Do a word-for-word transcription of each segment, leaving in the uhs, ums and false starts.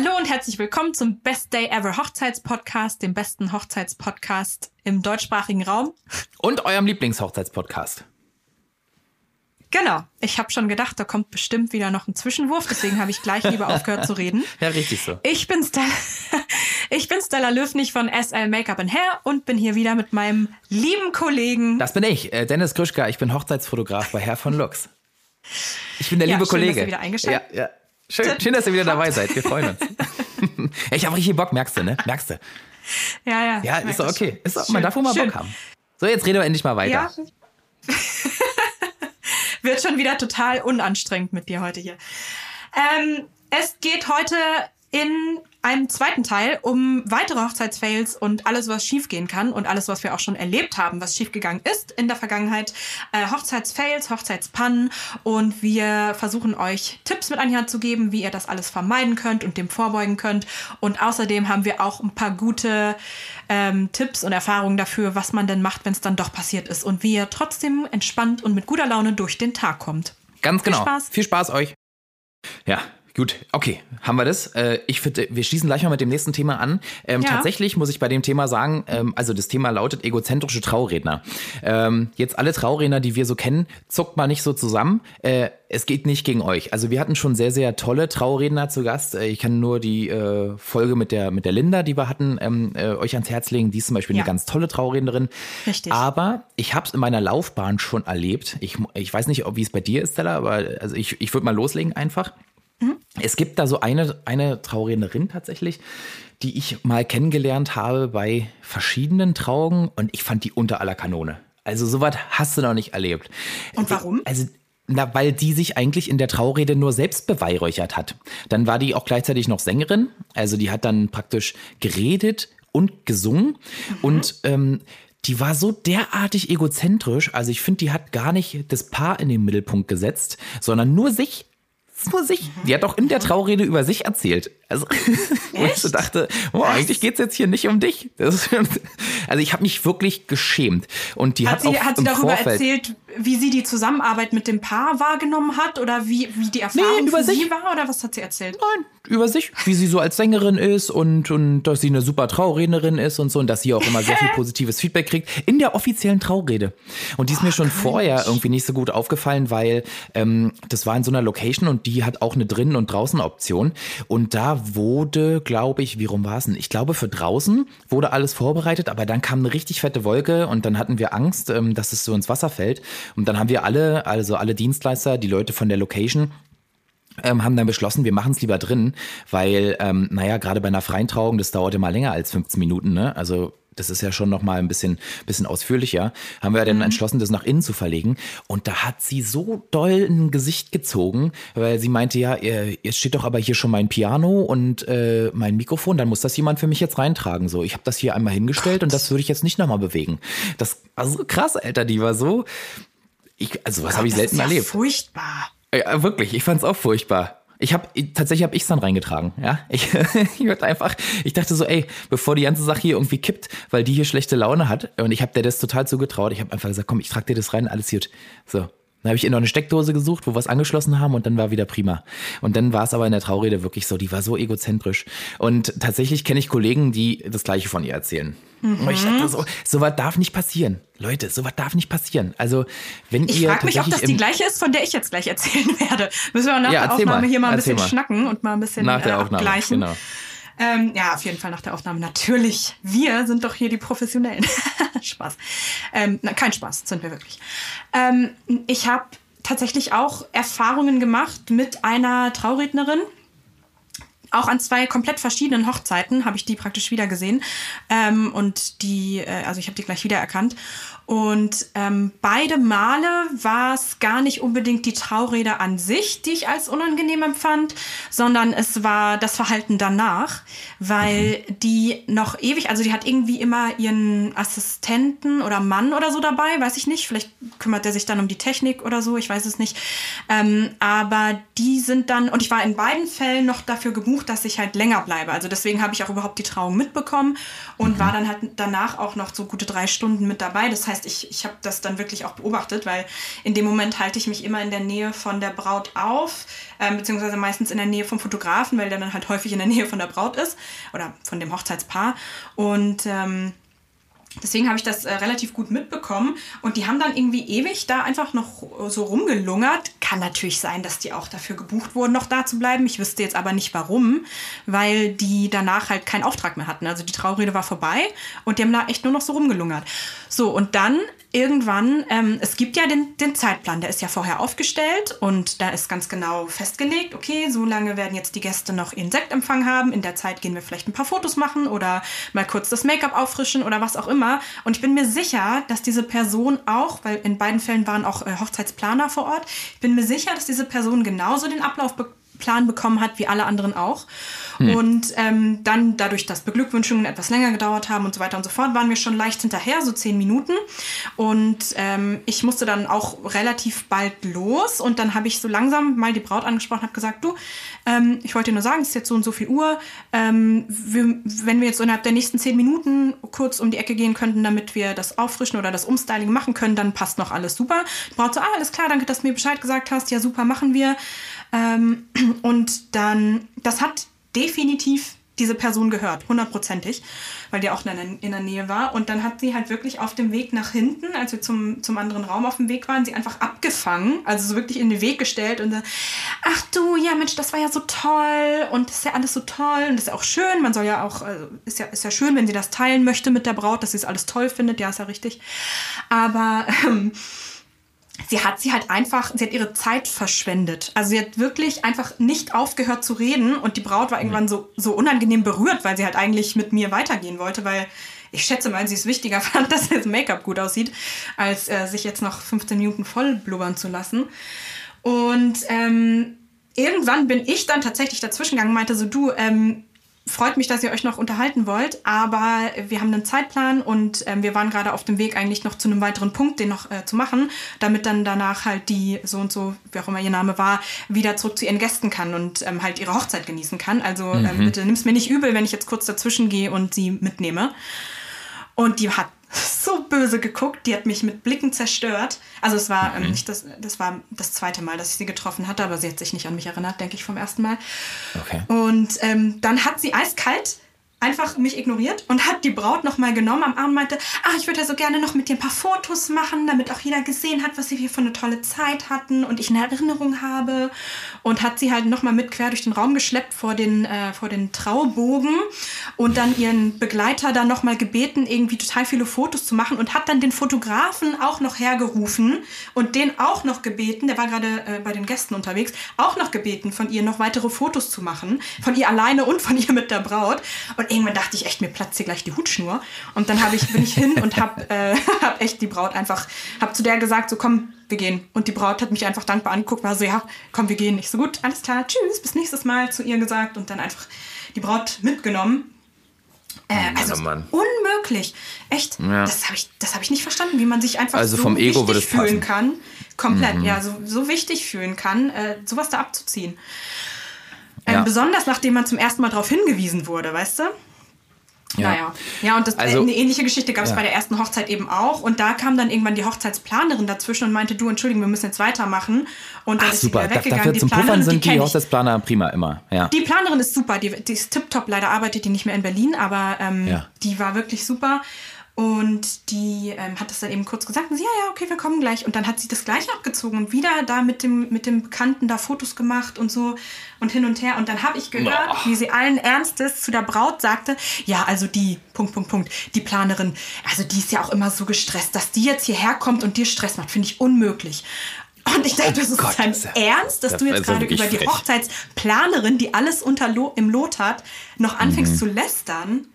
Hallo und herzlich willkommen zum Best Day Ever Hochzeitspodcast, dem besten Hochzeitspodcast im deutschsprachigen Raum. Und eurem Lieblingshochzeitspodcast. Genau. Ich habe schon gedacht, da kommt bestimmt wieder noch ein Zwischenwurf, deswegen habe ich gleich lieber aufgehört zu reden. Ja, richtig so. Ich bin Stella, ich bin Stella Löfnig von S L Make-up and Hair und bin hier wieder mit meinem lieben Kollegen. Das bin ich, Dennis Grischka. Ich bin Hochzeitsfotograf bei Herr von Lux. Ich bin der ja, liebe schön, Kollege. Dass ihr wieder eingeschaltet. Ja, ja. Schön, schön, dass ihr wieder dabei seid. Wir freuen uns. Ich habe richtig Bock, merkst du, ne? Merkst du? Ja, ja. Ja, ist doch okay. Ist auch, man darf wohl mal schön. Bock haben. So, jetzt reden wir endlich mal weiter. Ja. Wird schon wieder total unanstrengend mit dir heute hier. Ähm, es geht heute in einem zweiten Teil um weitere Hochzeitsfails und alles, was schiefgehen kann und alles, was wir auch schon erlebt haben, was schiefgegangen ist in der Vergangenheit. Äh, Hochzeitsfails, Hochzeitspannen, und wir versuchen euch Tipps mit an die Hand zu geben, wie ihr das alles vermeiden könnt und dem vorbeugen könnt. Und außerdem haben wir auch ein paar gute ähm, Tipps und Erfahrungen dafür, was man denn macht, wenn es dann doch passiert ist und wie ihr trotzdem entspannt und mit guter Laune durch den Tag kommt. Ganz genau. Viel Spaß. Viel Spaß euch. Ja. Gut, okay, haben wir das. Ich finde, wir schließen gleich mal mit dem nächsten Thema an. Ähm, ja. Tatsächlich muss ich bei dem Thema sagen, ähm, also das Thema lautet egozentrische Trauredner. Ähm, jetzt alle Trauredner, die wir so kennen, zuckt mal nicht so zusammen. Äh, es geht nicht gegen euch. Also wir hatten schon sehr, sehr tolle Trauredner zu Gast. Ich kann nur die äh, Folge mit der, mit der Linda, die wir hatten, ähm, äh, euch ans Herz legen. Die ist zum Beispiel ja. eine ganz tolle Traurednerin. Richtig. Aber ich habe es in meiner Laufbahn schon erlebt. Ich, ich weiß nicht, wie es bei dir ist, Stella, aber also ich, ich würde mal loslegen einfach. Es gibt da so eine, eine Traurednerin tatsächlich, die ich mal kennengelernt habe bei verschiedenen Trauungen, und ich fand die unter aller Kanone. Also sowas hast du noch nicht erlebt. Und warum? Also, na, weil die sich eigentlich in der Traurede nur selbst beweihräuchert hat. Dann war die auch gleichzeitig noch Sängerin, also die hat dann praktisch geredet und gesungen, mhm. und ähm, die war so derartig egozentrisch, also ich finde, die hat gar nicht das Paar in den Mittelpunkt gesetzt, sondern nur sich. Nur sich. Die hat auch in der Traurede über sich erzählt. Also, wo ich so dachte, oh, eigentlich geht's jetzt hier nicht um dich. Das ist, also ich habe mich wirklich geschämt. Und die hat, hat sie, auch hat sie darüber Vorfeld erzählt, wie sie die Zusammenarbeit mit dem Paar wahrgenommen hat oder wie, wie die Erfahrung nee, für sich. sie war oder was hat sie erzählt? Nein, über sich, wie sie so als Sängerin ist und, und dass sie eine super Traurednerin ist und so und dass sie auch immer sehr viel positives Feedback kriegt in der offiziellen Traurede. Und die ist oh, mir schon Mensch. vorher irgendwie nicht so gut aufgefallen, weil ähm, das war in so einer Location und die hat auch eine Drinnen- und Draußen-Option. Und da wurde, glaube ich, wie rum war es denn? Ich glaube, für draußen wurde alles vorbereitet, aber dann kam eine richtig fette Wolke und dann hatten wir Angst, ähm, dass es so ins Wasser fällt. Und dann haben wir alle, also alle Dienstleister, die Leute von der Location, ähm, haben dann beschlossen, wir machen es lieber drin, weil, ähm, naja, gerade bei einer freien Trauung, das dauerte mal länger als fünfzehn Minuten, ne? Also das ist ja schon nochmal ein bisschen, bisschen ausführlicher, haben wir dann entschlossen, das nach innen zu verlegen. Und da hat sie so doll ein Gesicht gezogen, weil sie meinte, ja, jetzt steht doch aber hier schon mein Piano und äh, mein Mikrofon, dann muss das jemand für mich jetzt reintragen. So, ich habe das hier einmal hingestellt Gott. und das würde ich jetzt nicht nochmal bewegen. Das war so krass, Alter, die war so... Ich, also was habe ich selten erlebt. Das ist ja furchtbar. Ja, wirklich, ich fand es auch furchtbar. Ich habe tatsächlich habe ich es dann reingetragen, ja. Ich, ich hörte einfach, ich dachte so, ey, bevor die ganze Sache hier irgendwie kippt, weil die hier schlechte Laune hat, und ich habe der das total zugetraut. Ich habe einfach gesagt, komm, ich trage dir das rein, alles gut. So, dann habe ich ihr noch eine Steckdose gesucht, wo wir es angeschlossen haben, und dann war wieder prima. Und dann war es aber in der Traurede wirklich so, die war so egozentrisch. Und tatsächlich kenne ich Kollegen, die das Gleiche von ihr erzählen. Mhm. Und ich dachte so, sowas darf nicht passieren. Leute, sowas darf nicht passieren. Also, wenn ich ihr frage mich, ob das die gleiche ist, von der ich jetzt gleich erzählen werde. Müssen wir nach ja, der Aufnahme mal, hier mal ein bisschen mal. schnacken und mal ein bisschen nach der äh, abgleichen. Aufnahme, genau. ähm, ja, auf jeden Fall nach der Aufnahme. Natürlich, wir sind doch hier die Professionellen. Spaß. Ähm, na, kein Spaß, sind wir wirklich. Ähm, ich habe tatsächlich auch Erfahrungen gemacht mit einer Traurednerin. Auch an zwei komplett verschiedenen Hochzeiten habe ich die praktisch wieder gesehen. Ähm, und die, äh, also ich habe die gleich wiedererkannt. Und ähm, beide Male war es gar nicht unbedingt die Traurede an sich, die ich als unangenehm empfand, sondern es war das Verhalten danach, weil mhm. die noch ewig, also die hat irgendwie immer ihren Assistenten oder Mann oder so dabei, weiß ich nicht, vielleicht kümmert der sich dann um die Technik oder so, ich weiß es nicht. Ähm, aber die sind dann, und ich war in beiden Fällen noch dafür gebucht, dass ich halt länger bleibe. Also deswegen habe ich auch überhaupt die Trauung mitbekommen und mhm. war dann halt danach auch noch so gute drei Stunden mit dabei. Das heißt, heißt, ich, ich habe das dann wirklich auch beobachtet, weil in dem Moment halte ich mich immer in der Nähe von der Braut auf, äh, beziehungsweise meistens in der Nähe vom Fotografen, weil der dann halt häufig in der Nähe von der Braut ist oder von dem Hochzeitspaar. Und ähm, deswegen habe ich das äh, relativ gut mitbekommen. Und die haben dann irgendwie ewig da einfach noch so rumgelungert. Kann natürlich sein, dass die auch dafür gebucht wurden, noch da zu bleiben. Ich wüsste jetzt aber nicht, warum, weil die danach halt keinen Auftrag mehr hatten. Also die Traurede war vorbei und die haben da echt nur noch so rumgelungert. So, und dann irgendwann, ähm, es gibt ja den, den Zeitplan, der ist ja vorher aufgestellt und da ist ganz genau festgelegt, okay, so lange werden jetzt die Gäste noch ihren Sektempfang haben, in der Zeit gehen wir vielleicht ein paar Fotos machen oder mal kurz das Make-up auffrischen oder was auch immer. Und ich bin mir sicher, dass diese Person auch, weil in beiden Fällen waren auch äh, Hochzeitsplaner vor Ort, ich bin mir sicher, dass diese Person genauso den Ablauf be- Plan bekommen hat, wie alle anderen auch. Hm. Und ähm, dann dadurch, dass Beglückwünschungen etwas länger gedauert haben und so weiter und so fort, waren wir schon leicht hinterher, so zehn Minuten. Und ähm, ich musste dann auch relativ bald los. Und dann habe ich so langsam mal die Braut angesprochen, habe gesagt, du, ähm, ich wollte dir nur sagen, es ist jetzt so und so viel Uhr. Ähm, wir, wenn wir jetzt innerhalb der nächsten zehn Minuten kurz um die Ecke gehen könnten, damit wir das Auffrischen oder das Umstyling machen können, dann passt noch alles super. Die Braut so, ah, alles klar, danke, dass du mir Bescheid gesagt hast. Ja, super, machen wir. Ähm, Und dann, das hat definitiv diese Person gehört, hundertprozentig, weil die auch in der Nähe war. Und dann hat sie halt wirklich auf dem Weg nach hinten, als wir zum, zum anderen Raum auf dem Weg waren, sie einfach abgefangen, also so wirklich in den Weg gestellt und dann, ach du, ja Mensch, das war ja so toll und das ist ja alles so toll und das ist ja auch schön, man soll ja auch, also ist ja, ist ja schön, wenn sie das teilen möchte mit der Braut, dass sie es alles toll findet, ja, ist ja richtig. Aber ähm, Sie hat sie halt einfach, sie hat ihre Zeit verschwendet. Also sie hat wirklich einfach nicht aufgehört zu reden und die Braut war irgendwann so, so unangenehm berührt, weil sie halt eigentlich mit mir weitergehen wollte, weil ich schätze mal, sie es wichtiger fand, dass das Make-up gut aussieht, als äh, sich jetzt noch fünfzehn Minuten voll blubbern zu lassen. Und ähm, irgendwann bin ich dann tatsächlich dazwischen gegangen und meinte so, du, ähm, freut mich, dass ihr euch noch unterhalten wollt, aber wir haben einen Zeitplan und ähm, wir waren gerade auf dem Weg eigentlich noch zu einem weiteren Punkt, den noch äh, zu machen, damit dann danach halt die so und so, wie auch immer ihr Name war, wieder zurück zu ihren Gästen kann und ähm, halt ihre Hochzeit genießen kann. Also mhm. ähm, bitte nimm's mir nicht übel, wenn ich jetzt kurz dazwischen gehe und sie mitnehme. Und die hat so böse geguckt, die hat mich mit Blicken zerstört. Also es war ähm, nicht das, das war das zweite Mal, dass ich sie getroffen hatte, aber sie hat sich nicht an mich erinnert, denke ich, vom ersten Mal. Okay. Und ähm, dann hat sie eiskalt einfach mich ignoriert und hat die Braut nochmal genommen am Arm und meinte, ach, ich würde ja so gerne noch mit dir ein paar Fotos machen, damit auch jeder gesehen hat, was wir hier für eine tolle Zeit hatten und ich eine Erinnerung habe. Und hat sie halt nochmal mit quer durch den Raum geschleppt vor den, äh, vor den Traubogen und dann ihren Begleiter dann nochmal gebeten, irgendwie total viele Fotos zu machen und hat dann den Fotografen auch noch hergerufen und den auch noch gebeten, der war gerade äh, bei den Gästen unterwegs, auch noch gebeten, von ihr noch weitere Fotos zu machen, von ihr alleine und von ihr mit der Braut. Und irgendwann dachte ich echt, mir platzt hier gleich die Hutschnur. Und dann hab ich, bin ich hin und hab, äh, hab echt die Braut einfach, hab zu der gesagt, so komm, wir gehen. Und die Braut hat mich einfach dankbar angeguckt, war so, ja, komm, wir gehen. Ich so, gut, alles klar, tschüss, bis nächstes Mal, zu ihr gesagt. Und dann einfach die Braut mitgenommen. Äh, also oh Mann, oh Mann. unmöglich. Echt, ja. das habe ich, das hab ich nicht verstanden, wie man sich einfach also so vom Ego wichtig fühlen passen. kann. Komplett, mhm. ja, so, so wichtig fühlen kann, äh, sowas da abzuziehen. Ja. Ähm, besonders nachdem man zum ersten Mal darauf hingewiesen wurde, weißt du? Ja. Naja. Ja, und das, also, äh, eine ähnliche Geschichte gab es ja. bei der ersten Hochzeit eben auch. Und da kam dann irgendwann die Hochzeitsplanerin dazwischen und meinte, du, Entschuldigung, wir müssen jetzt weitermachen. Und dann Ach, ist super. sie wieder weggegangen. Dafür die zum Planerin, Puffern sind die, die Hochzeitsplaner prima immer. Ja. Die Planerin ist super. Die, die ist tipptopp. Leider arbeitet die nicht mehr in Berlin, aber ähm, ja. die war wirklich super. Und die ähm, hat das dann eben kurz gesagt und sie, ja, ja, okay, wir kommen gleich. Und dann hat sie das Gleiche abgezogen und wieder da mit dem, mit dem Bekannten da Fotos gemacht und so und hin und her. Und dann habe ich gehört, oh. wie sie allen Ernstes zu der Braut sagte, ja, also die, Punkt, Punkt, Punkt, die Planerin, also die ist ja auch immer so gestresst, dass die jetzt hierher kommt und dir Stress macht, finde ich unmöglich. Und ich dachte, das ist Gott, dein das Ernst, dass das du jetzt gerade über frech. die Hochzeitsplanerin, die alles unter Lo- im Lot hat, noch anfängst mhm. zu lästern.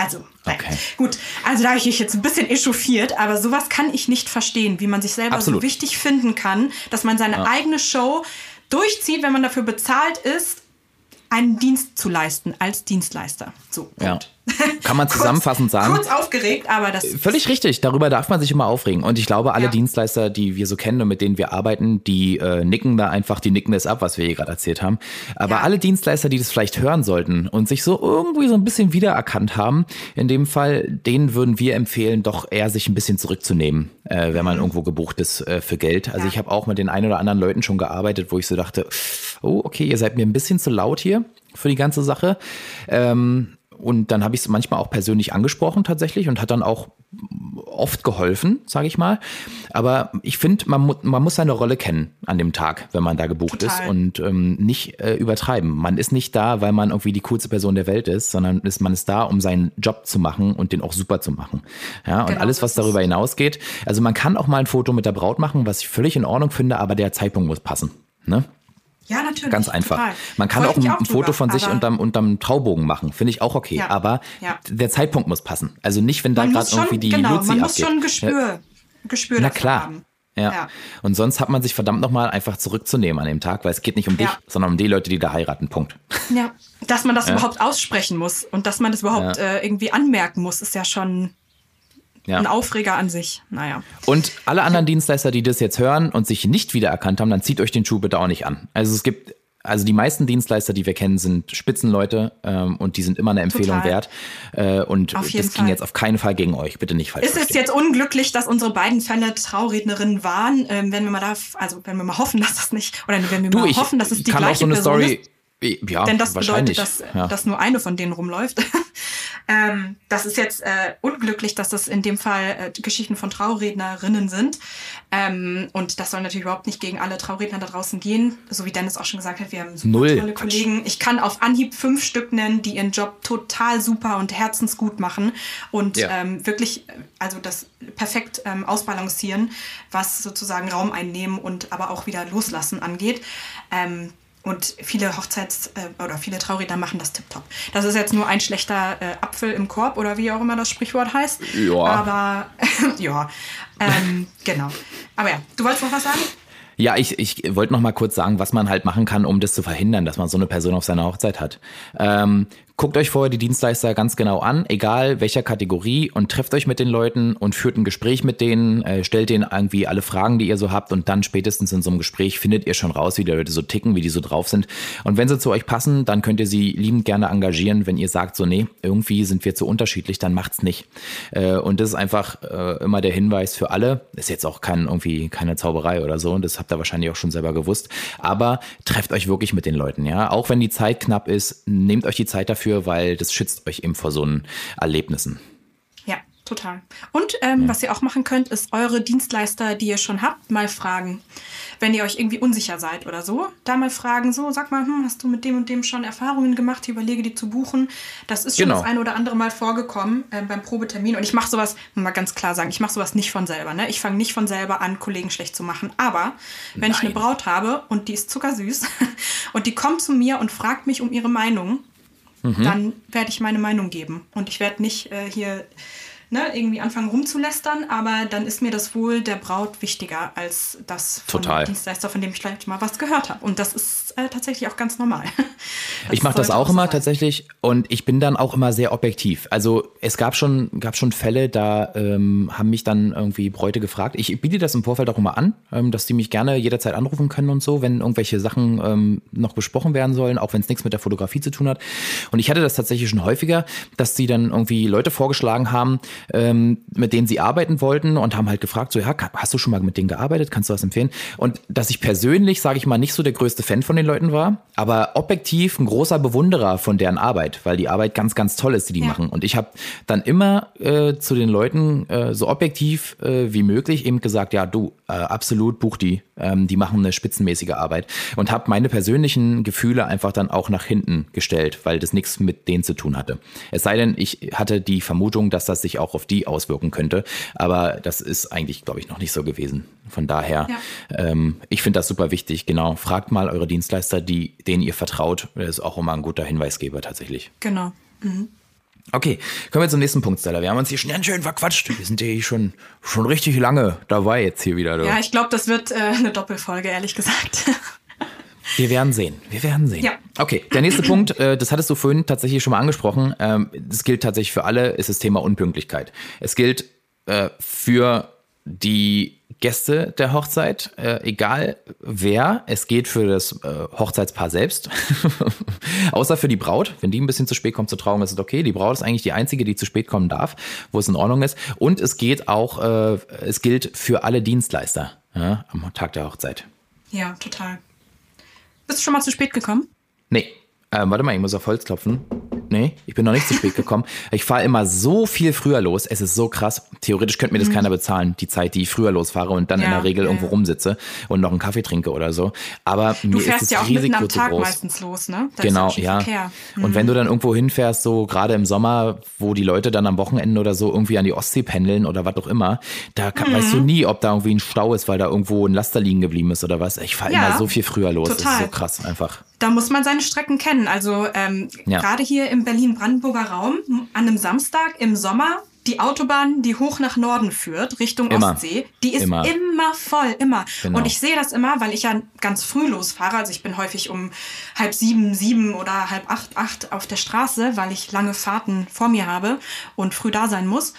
Also, okay. gut, also da habe ich mich jetzt ein bisschen echauffiert, aber sowas kann ich nicht verstehen, wie man sich selber Absolut. so wichtig finden kann, dass man seine ja. eigene Show durchzieht, wenn man dafür bezahlt ist, einen Dienst zu leisten als Dienstleister. So, Punkt. Ja. Kann man zusammenfassend kurz, sagen. Kurz aufgeregt, aber das... Völlig richtig, darüber darf man sich immer aufregen. Und ich glaube, alle ja. Dienstleister, die wir so kennen und mit denen wir arbeiten, die äh, nicken da einfach, die nicken das ab, was wir hier gerade erzählt haben. Aber ja. alle Dienstleister, die das vielleicht hören sollten und sich so irgendwie so ein bisschen wiedererkannt haben, in dem Fall, denen würden wir empfehlen, doch eher sich ein bisschen zurückzunehmen, äh, wenn man mhm. irgendwo gebucht ist äh, für Geld. Also ja. ich habe auch mit den ein oder anderen Leuten schon gearbeitet, wo ich so dachte, oh, okay, ihr seid mir ein bisschen zu laut hier für die ganze Sache. Ähm, und dann habe ich es manchmal auch persönlich angesprochen tatsächlich und hat dann auch oft geholfen, sage ich mal. Aber ich finde, man, mu- man muss seine Rolle kennen an dem Tag, wenn man da gebucht Total. ist und ähm, nicht äh, übertreiben. Man ist nicht da, weil man irgendwie die coolste Person der Welt ist, sondern ist, man ist da, um seinen Job zu machen und den auch super zu machen. Ja, und genau, alles, was darüber hinausgeht. Also man kann auch mal ein Foto mit der Braut machen, was ich völlig in Ordnung finde, aber der Zeitpunkt muss passen, ne? Ja, natürlich. Ganz einfach. Total. Man kann Freut auch ein, auch ein drüber, Foto von sich unterm, unterm Traubogen machen. Finde ich auch okay. Ja, aber ja. der Zeitpunkt muss passen. Also nicht, wenn da gerade irgendwie die genau, Luzi abgeht. Man muss schon ein Gespür, ja. Gespür Na, dafür klar. haben. Ja. ja. Und sonst hat man sich verdammt nochmal einfach zurückzunehmen an dem Tag, weil es geht nicht um ja. dich, sondern um die Leute, die da heiraten. Punkt. Ja, dass man das ja. überhaupt aussprechen muss und dass man das überhaupt ja. äh, irgendwie anmerken muss, ist ja schon... Ja. Ein Aufreger an sich, naja. Und alle anderen Dienstleister, die das jetzt hören und sich nicht wiedererkannt haben, dann zieht euch den Schuh bitte auch nicht an. Also es gibt, also die meisten Dienstleister, die wir kennen, sind Spitzenleute ähm, und die sind immer eine Empfehlung Total. wert. Äh, und das ging Fall. jetzt auf keinen Fall gegen euch, bitte nicht falsch Ist verstehen. Es jetzt unglücklich, dass unsere beiden Fälle Traurednerinnen waren, ähm, wenn wir mal da, also wenn wir mal hoffen, dass das nicht, oder wenn wir du, mal ich, hoffen, dass es die gleiche so eine Person Story ist. Ja, denn das bedeutet, dass, ja. dass nur eine von denen rumläuft. ähm, das ist jetzt äh, unglücklich, dass das in dem Fall äh, Geschichten von Traurednerinnen sind. Ähm, und das soll natürlich überhaupt nicht gegen alle Trauredner da draußen gehen. So wie Dennis auch schon gesagt hat, wir haben super Null. tolle Kollegen. Ich kann auf Anhieb fünf Stück nennen, die ihren Job total super und herzensgut machen. Und ja. ähm, wirklich, also das perfekt ähm, ausbalancieren, was sozusagen Raum einnehmen und aber auch wieder loslassen angeht. Ähm, Und viele Hochzeits- äh, oder viele Trauredner machen das tipptopp. Das ist jetzt nur ein schlechter äh, Apfel im Korb oder wie auch immer das Sprichwort heißt. Ja. Aber, ja, ähm, genau. Aber ja, du wolltest noch was sagen? Ja, ich, ich wollte noch mal kurz sagen, was man halt machen kann, um das zu verhindern, dass man so eine Person auf seiner Hochzeit hat. Ähm, guckt euch vorher die Dienstleister ganz genau an, egal welcher Kategorie, und trefft euch mit den Leuten und führt ein Gespräch mit denen, äh, stellt denen irgendwie alle Fragen, die ihr so habt, und dann spätestens in so einem Gespräch findet ihr schon raus, wie die Leute so ticken, wie die so drauf sind. Und wenn sie zu euch passen, dann könnt ihr sie liebend gerne engagieren. Wenn ihr sagt so, nee, irgendwie sind wir zu unterschiedlich, dann macht's nicht. Äh, und das ist einfach äh, immer der Hinweis für alle. Ist jetzt auch kein, irgendwie keine Zauberei oder so, und das habt ihr wahrscheinlich auch schon selber gewusst. Aber trefft euch wirklich mit den Leuten, ja. Auch wenn die Zeit knapp ist, nehmt euch die Zeit dafür, weil das schützt euch eben vor so einen Erlebnissen. Ja, total. Und ähm, ja. was ihr auch machen könnt, ist eure Dienstleister, die ihr schon habt, mal fragen. Wenn ihr euch irgendwie unsicher seid oder so, da mal fragen, so, sag mal, hm, hast du mit dem und dem schon Erfahrungen gemacht? Ich überlege, die zu buchen. Das ist schon genau. das eine oder andere Mal vorgekommen äh, beim Probetermin. Und ich mache sowas, mal ganz klar sagen, ich mache sowas nicht von selber. Ne? Ich fange nicht von selber an, Kollegen schlecht zu machen. Aber wenn Nein. ich eine Braut habe und die ist zuckersüß und die kommt zu mir und fragt mich um ihre Meinung, Mhm. dann werde ich meine Meinung geben. Und ich werde nicht äh, hier ne, irgendwie anfangen rumzulästern, aber dann ist mir das Wohl der Braut wichtiger als das von dem Dienstleister, von dem ich vielleicht mal was gehört habe. Und das ist äh, tatsächlich auch ganz normal. Das ich mache das auch immer sein. tatsächlich, und ich bin dann auch immer sehr objektiv. Also es gab schon, gab schon Fälle, da ähm, haben mich dann irgendwie Bräute gefragt. Ich biete das im Vorfeld auch immer an, ähm, dass die mich gerne jederzeit anrufen können und so, wenn irgendwelche Sachen ähm, noch besprochen werden sollen, auch wenn es nichts mit der Fotografie zu tun hat. Und ich hatte das tatsächlich schon häufiger, dass die dann irgendwie Leute vorgeschlagen haben, ähm, mit denen sie arbeiten wollten, und haben halt gefragt, so, ja, hast du schon mal mit denen gearbeitet? Kannst du was empfehlen? Und dass ich persönlich, sage ich mal, nicht so der größte Fan von den Leuten war, aber objektiv ein großer Bewunderer von deren Arbeit, weil die Arbeit ganz, ganz toll ist, die die ja. machen. Und ich habe dann immer äh, zu den Leuten äh, so objektiv äh, wie möglich eben gesagt, ja, du, äh, absolut, buch die. Ähm, die machen eine spitzenmäßige Arbeit. Und habe meine persönlichen Gefühle einfach dann auch nach hinten gestellt, weil das nichts mit denen zu tun hatte. Es sei denn, ich hatte die Vermutung, dass das sich auch auf die auswirken könnte. Aber das ist eigentlich, glaube ich, noch nicht so gewesen. Von daher, ja. ähm, ich finde das super wichtig. Genau, fragt mal eure Dienstleister, die, denen ihr vertraut. Das ist auch immer ein guter Hinweisgeber tatsächlich. Genau. Mhm. Okay, kommen wir zum nächsten Punkt, Stella. Wir haben uns hier schnell schön verquatscht. Wir sind hier schon, schon richtig lange dabei jetzt hier wieder. Du. Ja, ich glaube, das wird äh, eine Doppelfolge, ehrlich gesagt. Wir werden sehen. Wir werden sehen. Ja. Okay, der nächste Punkt, äh, das hattest du vorhin tatsächlich schon mal angesprochen. Ähm, das gilt tatsächlich für alle, ist das Thema Unpünktlichkeit. Es gilt äh, für die Gäste der Hochzeit, äh, egal wer, es geht für das äh, Hochzeitspaar selbst, außer für die Braut, wenn die ein bisschen zu spät kommt zur Trauung, ist es okay, die Braut ist eigentlich die einzige, die zu spät kommen darf, wo es in Ordnung ist, und es geht auch, äh, es gilt für alle Dienstleister, ja, am Tag der Hochzeit. Ja, total. Bist du schon mal zu spät gekommen? Nee. Ähm, warte mal, ich muss auf Holz klopfen. Nee, ich bin noch nicht zu spät gekommen. Ich fahre immer so viel früher los. Es ist so krass. Theoretisch könnte mir das mhm. keiner bezahlen, die Zeit, die ich früher losfahre und dann ja, in der Regel ja. irgendwo rumsitze und noch einen Kaffee trinke oder so. Aber du mir fährst ist das ja auch Risiko mitten am Tag groß. Meistens los, ne? Da genau, ist ja. Verkehr. Mhm. Und wenn du dann irgendwo hinfährst, so gerade im Sommer, wo die Leute dann am Wochenende oder so irgendwie an die Ostsee pendeln oder was auch immer, da kann, mhm. weißt du nie, ob da irgendwie ein Stau ist, weil da irgendwo ein Laster liegen geblieben ist oder was. Ich fahre ja, immer so viel früher los. Total. Das ist so krass einfach. Da muss man seine Strecken kennen. Also ähm, ja. gerade hier im Berlin-Brandenburger Raum, an einem Samstag im Sommer, die Autobahn, die hoch nach Norden führt, Richtung immer. Ostsee, die ist immer, immer voll, immer. Genau. Und ich sehe das immer, weil ich ja ganz früh losfahre. Also ich bin häufig um halb sieben, sieben oder halb acht, acht auf der Straße, weil ich lange Fahrten vor mir habe und früh da sein muss.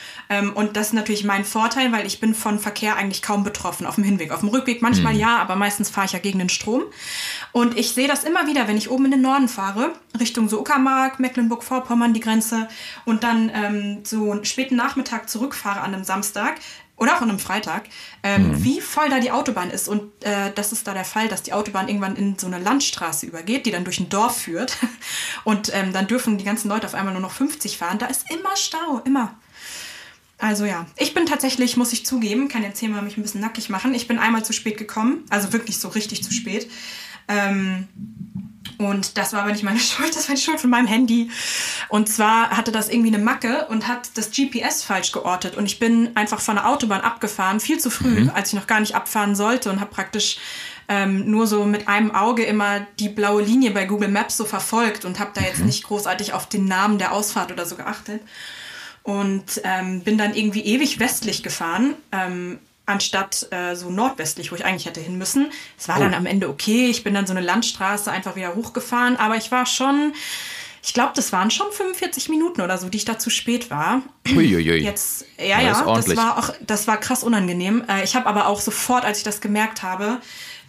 Und das ist natürlich mein Vorteil, weil ich bin von Verkehr eigentlich kaum betroffen auf dem Hinweg. Auf dem Rückweg manchmal mhm. ja, aber meistens fahre ich ja gegen den Strom. Und ich sehe das immer wieder, wenn ich oben in den Norden fahre, Richtung so Uckermark, Mecklenburg-Vorpommern, die Grenze, und dann ähm, so einen späten Nachmittag zurückfahre an einem Samstag oder auch an einem Freitag, ähm, mhm. wie voll da die Autobahn ist. Und äh, das ist da der Fall, dass die Autobahn irgendwann in so eine Landstraße übergeht, die dann durch ein Dorf führt. Und ähm, dann dürfen die ganzen Leute auf einmal nur noch fünfzig fahren. Da ist immer Stau, immer. Also ja, ich bin tatsächlich, muss ich zugeben, kann jetzt hier mal mich ein bisschen nackig machen. Ich bin einmal zu spät gekommen, also wirklich so richtig zu spät. Ähm, Und das war aber nicht meine Schuld, das war die Schuld von meinem Handy. Und zwar hatte das irgendwie eine Macke und hat das G P S falsch geortet. Und ich bin einfach von der Autobahn abgefahren, viel zu früh, mhm. als ich noch gar nicht abfahren sollte. Und habe praktisch ähm, nur so mit einem Auge immer die blaue Linie bei Google Maps so verfolgt. Und habe da jetzt mhm. nicht großartig auf den Namen der Ausfahrt oder so geachtet. Und ähm, bin dann irgendwie ewig westlich gefahren. Ähm, anstatt äh, so nordwestlich, wo ich eigentlich hätte hin müssen. Es war oh. dann am Ende okay. Ich bin dann so eine Landstraße einfach wieder hochgefahren. Aber ich war schon, ich glaube, das waren schon fünfundvierzig Minuten oder so, die ich da zu spät war. Uiuiui. Jetzt, ja, ja, das, das war auch, das war krass unangenehm. Äh, ich habe aber auch sofort, als ich das gemerkt habe,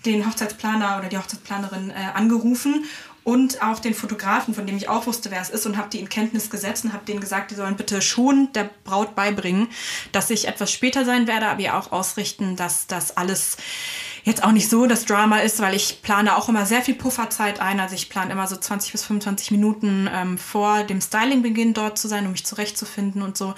den Hochzeitsplaner oder die Hochzeitsplanerin äh, angerufen und auch den Fotografen, von dem ich auch wusste, wer es ist, und habe die in Kenntnis gesetzt und habe denen gesagt, die sollen bitte schon der Braut beibringen, dass ich etwas später sein werde, aber ihr auch ausrichten, dass das alles jetzt auch nicht so das Drama ist, weil ich plane auch immer sehr viel Pufferzeit ein. Also ich plane immer so zwanzig bis fünfundzwanzig Minuten ähm, vor dem Stylingbeginn dort zu sein, um mich zurechtzufinden und so.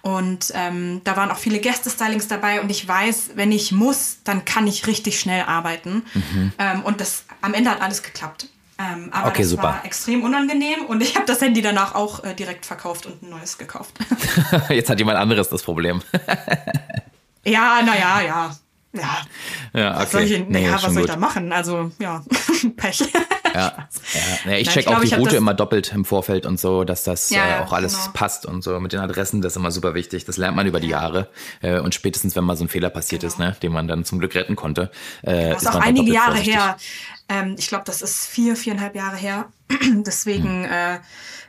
Und ähm, da waren auch viele Gäste-Stylings dabei und ich weiß, wenn ich muss, dann kann ich richtig schnell arbeiten. Mhm. Ähm, und das am Ende hat alles geklappt. Ähm, aber okay, das super. war extrem unangenehm und ich habe das Handy danach auch äh, direkt verkauft und ein neues gekauft. Jetzt hat jemand anderes das Problem. Ja, naja, ja. Ja, ja okay. was soll ich, nee, ja, was soll ich da machen? Also, ja, Pech. Ja, ja. Ja, ich check Nein, ich auch glaub, die Route immer doppelt im Vorfeld und so, dass das ja, äh, auch alles genau. passt und so. Mit den Adressen, das ist immer super wichtig. Das lernt man über die Jahre. Äh, und spätestens, wenn mal so ein Fehler passiert genau. ist, ne, den man dann zum Glück retten konnte. Äh, das ist auch einige Jahre vorsichtig. her. Ähm, ich glaube, das ist vier, viereinhalb Jahre her. Deswegen, hm. äh,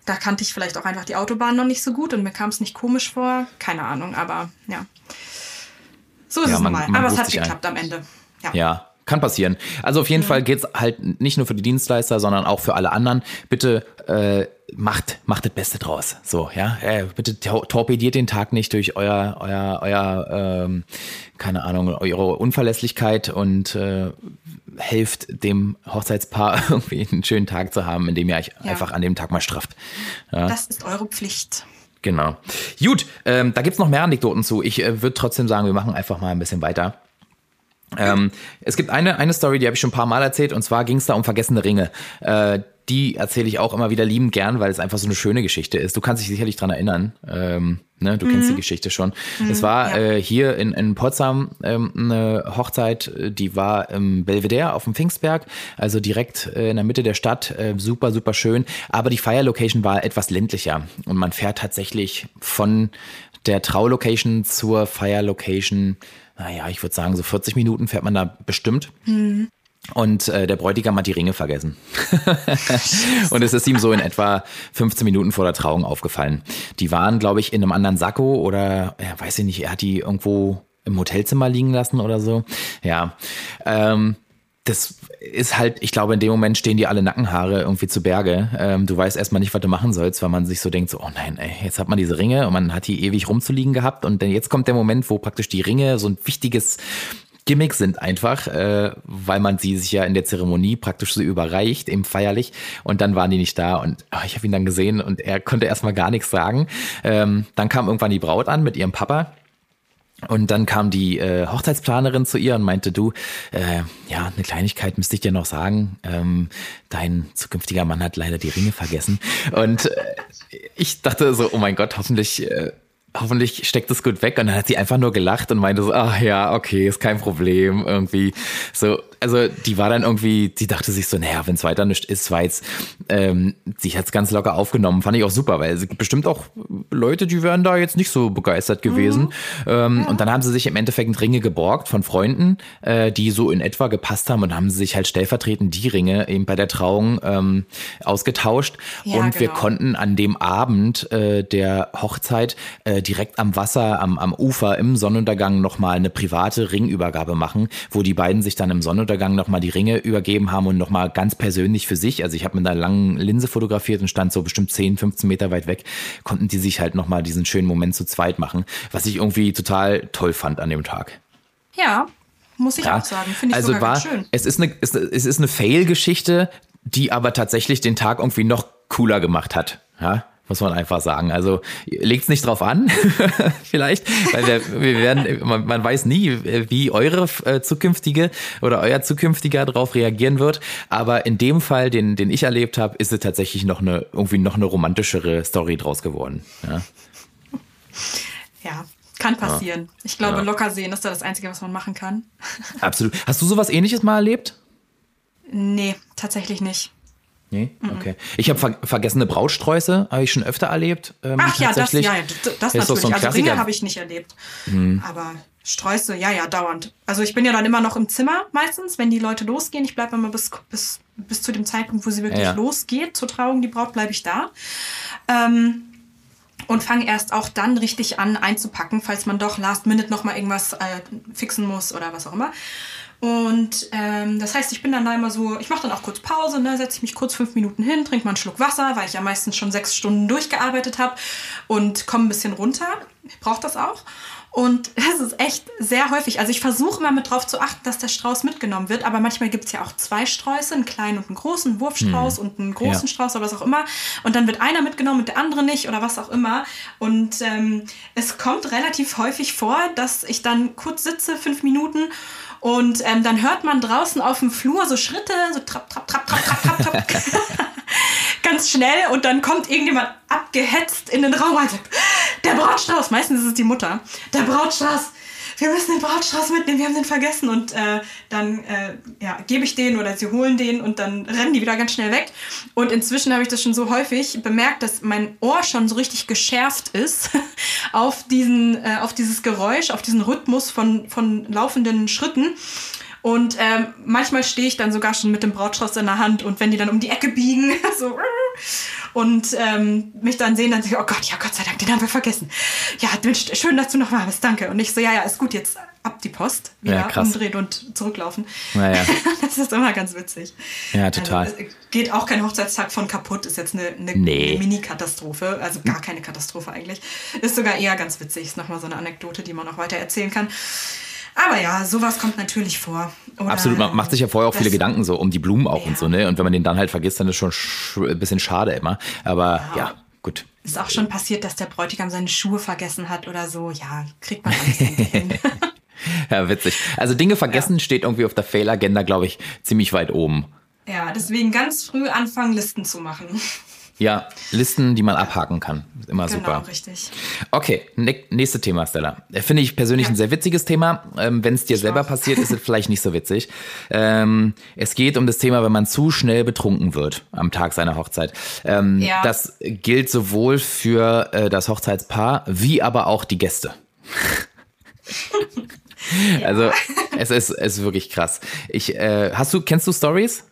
da kannte ich vielleicht auch einfach die Autobahn noch nicht so gut und mir kam es nicht komisch vor. Keine Ahnung, aber ja. So ist ja, es man, mal. Man aber es hat geklappt ein. am Ende. Ja. ja, kann passieren. Also auf jeden mhm. Fall geht es halt nicht nur für die Dienstleister, sondern auch für alle anderen. Bitte äh, macht, macht das Beste draus. So, ja. Äh, bitte tor- torpediert den Tag nicht durch euer, euer, euer, ähm, keine Ahnung, eure Unverlässlichkeit und äh, helft dem Hochzeitspaar irgendwie einen schönen Tag zu haben, indem ihr euch ja. einfach an dem Tag mal strafft. Ja. Das ist eure Pflicht. Genau. Gut, ähm, da gibt es noch mehr Anekdoten zu. Ich äh, würde trotzdem sagen, wir machen einfach mal ein bisschen weiter. Ähm, es gibt eine, eine Story, die habe ich schon ein paar Mal erzählt, und zwar ging es da um vergessene Ringe. Äh, die erzähle ich auch immer wieder liebend gern, weil es einfach so eine schöne Geschichte ist. Du kannst dich sicherlich dran erinnern. Ähm, ne? Du mhm. kennst die Geschichte schon. Mhm, es war ja. äh, hier in, in Potsdam ähm, eine Hochzeit, die war im Belvedere auf dem Pfingstberg, also direkt äh, in der Mitte der Stadt. Äh, super, super schön. Aber die Feierlocation war etwas ländlicher und man fährt tatsächlich von der Traulocation zur Feierlocation. Naja, ich würde sagen, so vierzig Minuten fährt man da bestimmt. Mhm. Und äh, der Bräutigam hat die Ringe vergessen. Und es ist ihm so in etwa fünfzehn Minuten vor der Trauung aufgefallen. Die waren, glaube ich, in einem anderen Sakko oder, ja, weiß ich nicht, er hat die irgendwo im Hotelzimmer liegen lassen oder so. Ja, ähm, das ist halt, ich glaube, in dem Moment stehen die alle Nackenhaare irgendwie zu Berge. Ähm, du weißt erstmal nicht, was du machen sollst, weil man sich so denkt, so, oh nein, ey, jetzt hat man diese Ringe und man hat die ewig rumzuliegen gehabt. Und dann jetzt kommt der Moment, wo praktisch die Ringe so ein wichtiges Gimmicks sind einfach, äh, weil man sie sich ja in der Zeremonie praktisch so überreicht, eben feierlich, und dann waren die nicht da und oh, ich habe ihn dann gesehen und er konnte erstmal gar nichts sagen. Ähm, dann kam irgendwann die Braut an mit ihrem Papa und dann kam die äh, Hochzeitsplanerin zu ihr und meinte, du, äh, ja, eine Kleinigkeit müsste ich dir noch sagen, ähm, dein zukünftiger Mann hat leider die Ringe vergessen. Und äh, ich dachte so, oh mein Gott, hoffentlich... Äh, Hoffentlich steckt es gut weg. Und dann hat sie einfach nur gelacht und meinte so, ach ja, okay, ist kein Problem irgendwie. So, also die war dann irgendwie, die dachte sich so, naja, wenn es weiter nichts ist, war jetzt, ähm, sie hat es ganz locker aufgenommen. Fand ich auch super, weil es gibt bestimmt auch Leute, die wären da jetzt nicht so begeistert gewesen. Mhm. Ähm, ja. Und dann haben sie sich im Endeffekt Ringe geborgt von Freunden, äh, die so in etwa gepasst haben, und haben sie sich halt stellvertretend die Ringe eben bei der Trauung ähm, ausgetauscht. Ja, und genau. Wir konnten an dem Abend äh, der Hochzeit äh, direkt am Wasser, am, am Ufer, im Sonnenuntergang nochmal eine private Ringübergabe machen, wo die beiden sich dann im Sonnenuntergang nochmal die Ringe übergeben haben und nochmal ganz persönlich für sich, also ich habe mit einer langen Linse fotografiert und stand so bestimmt zehn, fünfzehn Meter weit weg, konnten die sich halt nochmal diesen schönen Moment zu zweit machen, was ich irgendwie total toll fand an dem Tag. Ja, muss ich ja auch sagen, finde ich also sogar war, ganz schön. Es ist eine, es, es ist eine Fail-Geschichte, die aber tatsächlich den Tag irgendwie noch cooler gemacht hat, ja. Muss man einfach sagen. Also legt's nicht drauf an, vielleicht, weil wir, wir werden, man, man weiß nie, wie eure äh, zukünftige oder euer zukünftiger darauf reagieren wird. Aber in dem Fall, den, den ich erlebt habe, ist es tatsächlich noch eine irgendwie noch eine romantischere Story draus geworden. Ja, ja, kann passieren. Ja. Ich glaube, ja. Locker sehen ist da das Einzige, was man machen kann. Absolut. Hast du sowas Ähnliches mal erlebt? Nee, tatsächlich nicht. Nee? Okay. Ich habe ver- vergessene Brautsträuße, habe ich schon öfter erlebt. Ähm, Ach ja, das, ja, das, das ist natürlich. So also Ringe habe ich nicht erlebt. Hm. Aber Sträuße, ja, ja, dauernd. Also ich bin ja dann immer noch im Zimmer meistens, wenn die Leute losgehen. Ich bleibe immer bis, bis, bis zu dem Zeitpunkt, wo sie wirklich ja. losgeht zur Trauung. Die Braut bleibe ich da. Ähm, und fange erst auch dann richtig an einzupacken, falls man doch last minute nochmal irgendwas äh, fixen muss oder was auch immer. Und ähm, das heißt, ich bin dann da immer so, ich mache dann auch kurz Pause, ne, setze ich mich kurz fünf Minuten hin, trinke mal einen Schluck Wasser, weil ich ja meistens schon sechs Stunden durchgearbeitet habe, und komme ein bisschen runter. Ich brauche das auch. Und das ist echt sehr häufig. Also ich versuche immer mit drauf zu achten, dass der Strauß mitgenommen wird. Aber manchmal gibt es ja auch zwei Sträuße, einen kleinen und einen großen, einen Wurfstrauß hm. und einen großen ja. Strauß oder was auch immer. Und dann wird einer mitgenommen und der andere nicht oder was auch immer. Und ähm, es kommt relativ häufig vor, dass ich dann kurz sitze, fünf Minuten, und ähm, dann hört man draußen auf dem Flur so Schritte, so trapp, trapp, trapp, trapp, trapp, trapp, trapp. Ganz schnell, und dann kommt irgendjemand abgehetzt in den Raum und sagt, der Brautstrauß, meistens ist es die Mutter, der Brautstrauß, wir müssen den Brautstrauß mitnehmen, wir haben den vergessen, und äh, dann äh, ja, gebe ich den oder sie holen den und dann rennen die wieder ganz schnell weg. Und inzwischen habe ich das schon so häufig bemerkt, dass mein Ohr schon so richtig geschärft ist auf, diesen, äh, auf dieses Geräusch, auf diesen Rhythmus von, von laufenden Schritten. Und ähm, manchmal stehe ich dann sogar schon mit dem Brautstrauß in der Hand, und wenn die dann um die Ecke biegen, so und ähm, mich dann sehen, dann sage ich, oh Gott, ja, Gott sei Dank, den haben wir vergessen. Ja, schön, dass du noch mal bist, danke. Und ich so, ja, ja, ist gut, jetzt ab die Post, wieder ja, umdrehen und zurücklaufen. Naja. Das ist immer ganz witzig. Ja, total. Also, geht auch kein Hochzeitstag von kaputt, ist jetzt eine, eine, nee. eine Mini-Katastrophe, also gar keine Katastrophe eigentlich. Ist sogar eher ganz witzig, ist nochmal so eine Anekdote, die man auch weiter erzählen kann. Aber ja, sowas kommt natürlich vor. Oder absolut, man macht sich ja vorher auch viele Gedanken so um die Blumen auch ja. und so, ne? Und wenn man den dann halt vergisst, dann ist schon sch- ein bisschen schade immer. Aber ja. ja, gut. Ist auch schon passiert, dass der Bräutigam seine Schuhe vergessen hat oder so. Ja, kriegt man alles hin. Ja, witzig. Also Dinge vergessen ja. steht irgendwie auf der Fail-Agenda, glaube ich, ziemlich weit oben. Ja, deswegen ganz früh anfangen, Listen zu machen. Ja, Listen, die man abhaken kann. Ist immer genau, super. Genau, richtig. Okay, nächstes Thema, Stella. Finde ich persönlich ja. ein sehr witziges Thema. Ähm, wenn es dir ich selber auch. passiert, ist es vielleicht nicht so witzig. Ähm, es geht um das Thema, wenn man zu schnell betrunken wird am Tag seiner Hochzeit. Ähm, ja. Das gilt sowohl für äh, das Hochzeitspaar wie aber auch die Gäste. Ja. Also es ist, es ist wirklich krass. Ich, äh, hast du, kennst du Stories?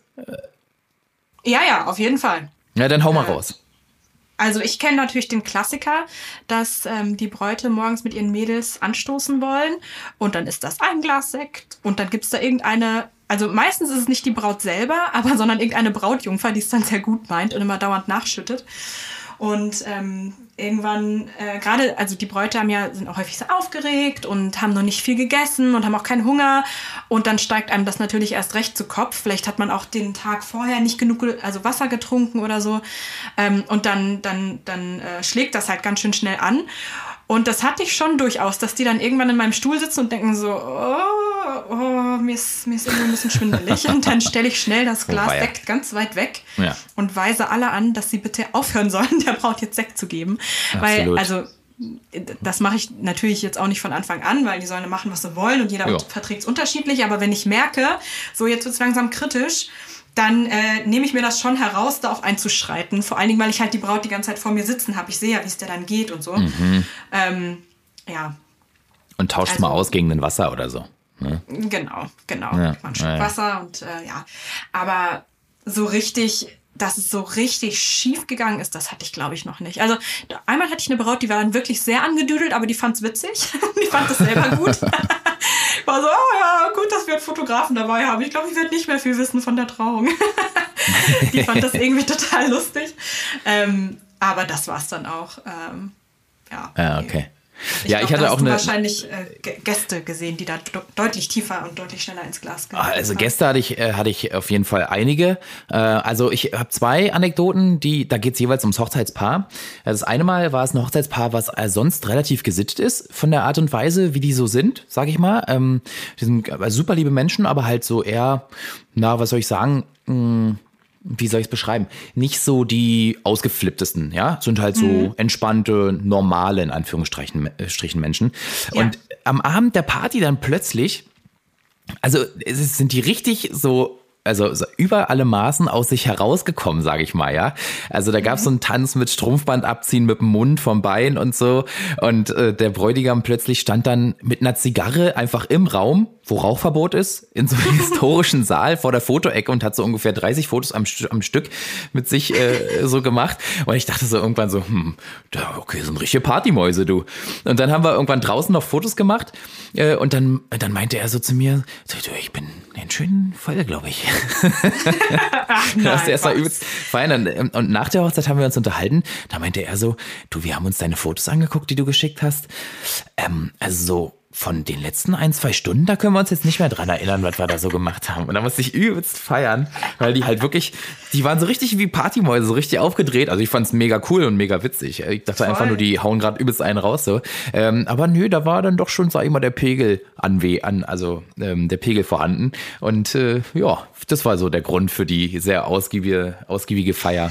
Ja, ja, auf jeden Fall. Ja, dann hau mal äh, raus. Also ich kenne natürlich den Klassiker, dass ähm, die Bräute morgens mit ihren Mädels anstoßen wollen und dann ist das ein Glas Sekt und dann gibt es da irgendeine, also meistens ist es nicht die Braut selber, aber sondern irgendeine Brautjungfer, die es dann sehr gut meint und immer dauernd nachschüttet. Und ähm, irgendwann, äh, gerade, also die Bräute haben ja, sind auch häufig so aufgeregt und haben noch nicht viel gegessen und haben auch keinen Hunger. Und dann steigt einem das natürlich erst recht zu Kopf. Vielleicht hat man auch den Tag vorher nicht genug, also Wasser getrunken oder so. Ähm, und dann, dann, dann äh, schlägt das halt ganz schön schnell an. Und das hatte ich schon durchaus, dass die dann irgendwann in meinem Stuhl sitzen und denken so, oh, oh mir, ist, mir ist irgendwie ein bisschen schwindelig. Und dann stelle ich schnell das Glas oh, Sekt ganz weit weg ja. und weise alle an, dass sie bitte aufhören sollen, der Braut jetzt Sekt zu geben. Absolut. Weil, also, das mache ich natürlich jetzt auch nicht von Anfang an, weil die sollen machen, was sie wollen und jeder jo. verträgt es unterschiedlich. Aber wenn ich merke, so jetzt wird es langsam kritisch, dann äh, nehme ich mir das schon heraus, da auch einzuschreiten. Vor allen Dingen, weil ich halt die Braut die ganze Zeit vor mir sitzen habe. Ich sehe ja, wie es der dann geht und so. Mhm. Ähm, ja. Und tauscht also, mal aus gegen ein Wasser oder so. Ne? Genau, genau. Ja. Man schüttet ja. Wasser und äh, ja. Aber so richtig, dass es so richtig schief gegangen ist, das hatte ich, glaube ich, noch nicht. Also einmal hatte ich eine Braut, die war dann wirklich sehr angedüdelt, aber die fand es witzig. Die fand es selber gut. War so, oh ja, gut, dass wir einen Fotografen dabei haben. Ich glaube, ich werde nicht mehr viel wissen von der Trauung. Die fand das irgendwie total lustig. Ähm, aber das war's dann auch. Ähm, ja, ah, okay. Ich ja, glaub, ich hatte auch eine. Wahrscheinlich äh, Gäste gesehen, die da do- deutlich tiefer und deutlich schneller ins Glas gehen. Also Gäste hatte ich, äh, hatte ich auf jeden Fall einige. Äh, also ich habe zwei Anekdoten, die da geht es jeweils ums Hochzeitspaar. Also das eine Mal war es ein Hochzeitspaar, was äh, sonst relativ gesittet ist von der Art und Weise, wie die so sind, sage ich mal. Ähm, die sind super liebe Menschen, aber halt so eher, na, was soll ich sagen? Mh, Wie soll ich es beschreiben? Nicht so die ausgeflipptesten, ja? Sind halt so mhm. entspannte, normale, in Anführungsstrichen, Strichen Menschen. Ja. Und am Abend der Party dann plötzlich, also es sind die richtig so, also so über alle Maßen aus sich herausgekommen, sage ich mal, ja? Also da gab es mhm. so einen Tanz mit Strumpfband abziehen, mit dem Mund vom Bein und so. Und äh, der Bräutigam plötzlich stand dann mit einer Zigarre einfach im Raum, wo Rauchverbot ist, in so einem historischen Saal vor der Fotoecke und hat so ungefähr dreißig Fotos am, am Stück mit sich äh, so gemacht. Und ich dachte so irgendwann so, hm, da, okay, sind richtige Partymäuse, du. Und dann haben wir irgendwann draußen noch Fotos gemacht äh, und dann, dann meinte er so zu mir, du, ich bin in schönen Fall, glaube ich. Ach nein, das erst mal übelst feiern. Und, und nach der Hochzeit haben wir uns unterhalten, da meinte er so, du, wir haben uns deine Fotos angeguckt, die du geschickt hast. Ähm, also so, von den letzten ein, zwei Stunden, da können wir uns jetzt nicht mehr dran erinnern, was wir da so gemacht haben. Und da musste ich übelst feiern, weil die halt wirklich, die waren so richtig wie Partymäuse, so richtig aufgedreht. Also ich fand's mega cool und mega witzig. Ich dachte Voll. einfach nur, die hauen gerade übelst einen raus. So. Ähm, aber nö, da war dann doch schon, sag ich mal, der Pegel an weh, an, also ähm, der Pegel vorhanden. Und äh, ja, das war so der Grund für die sehr ausgiebige, ausgiebige Feier.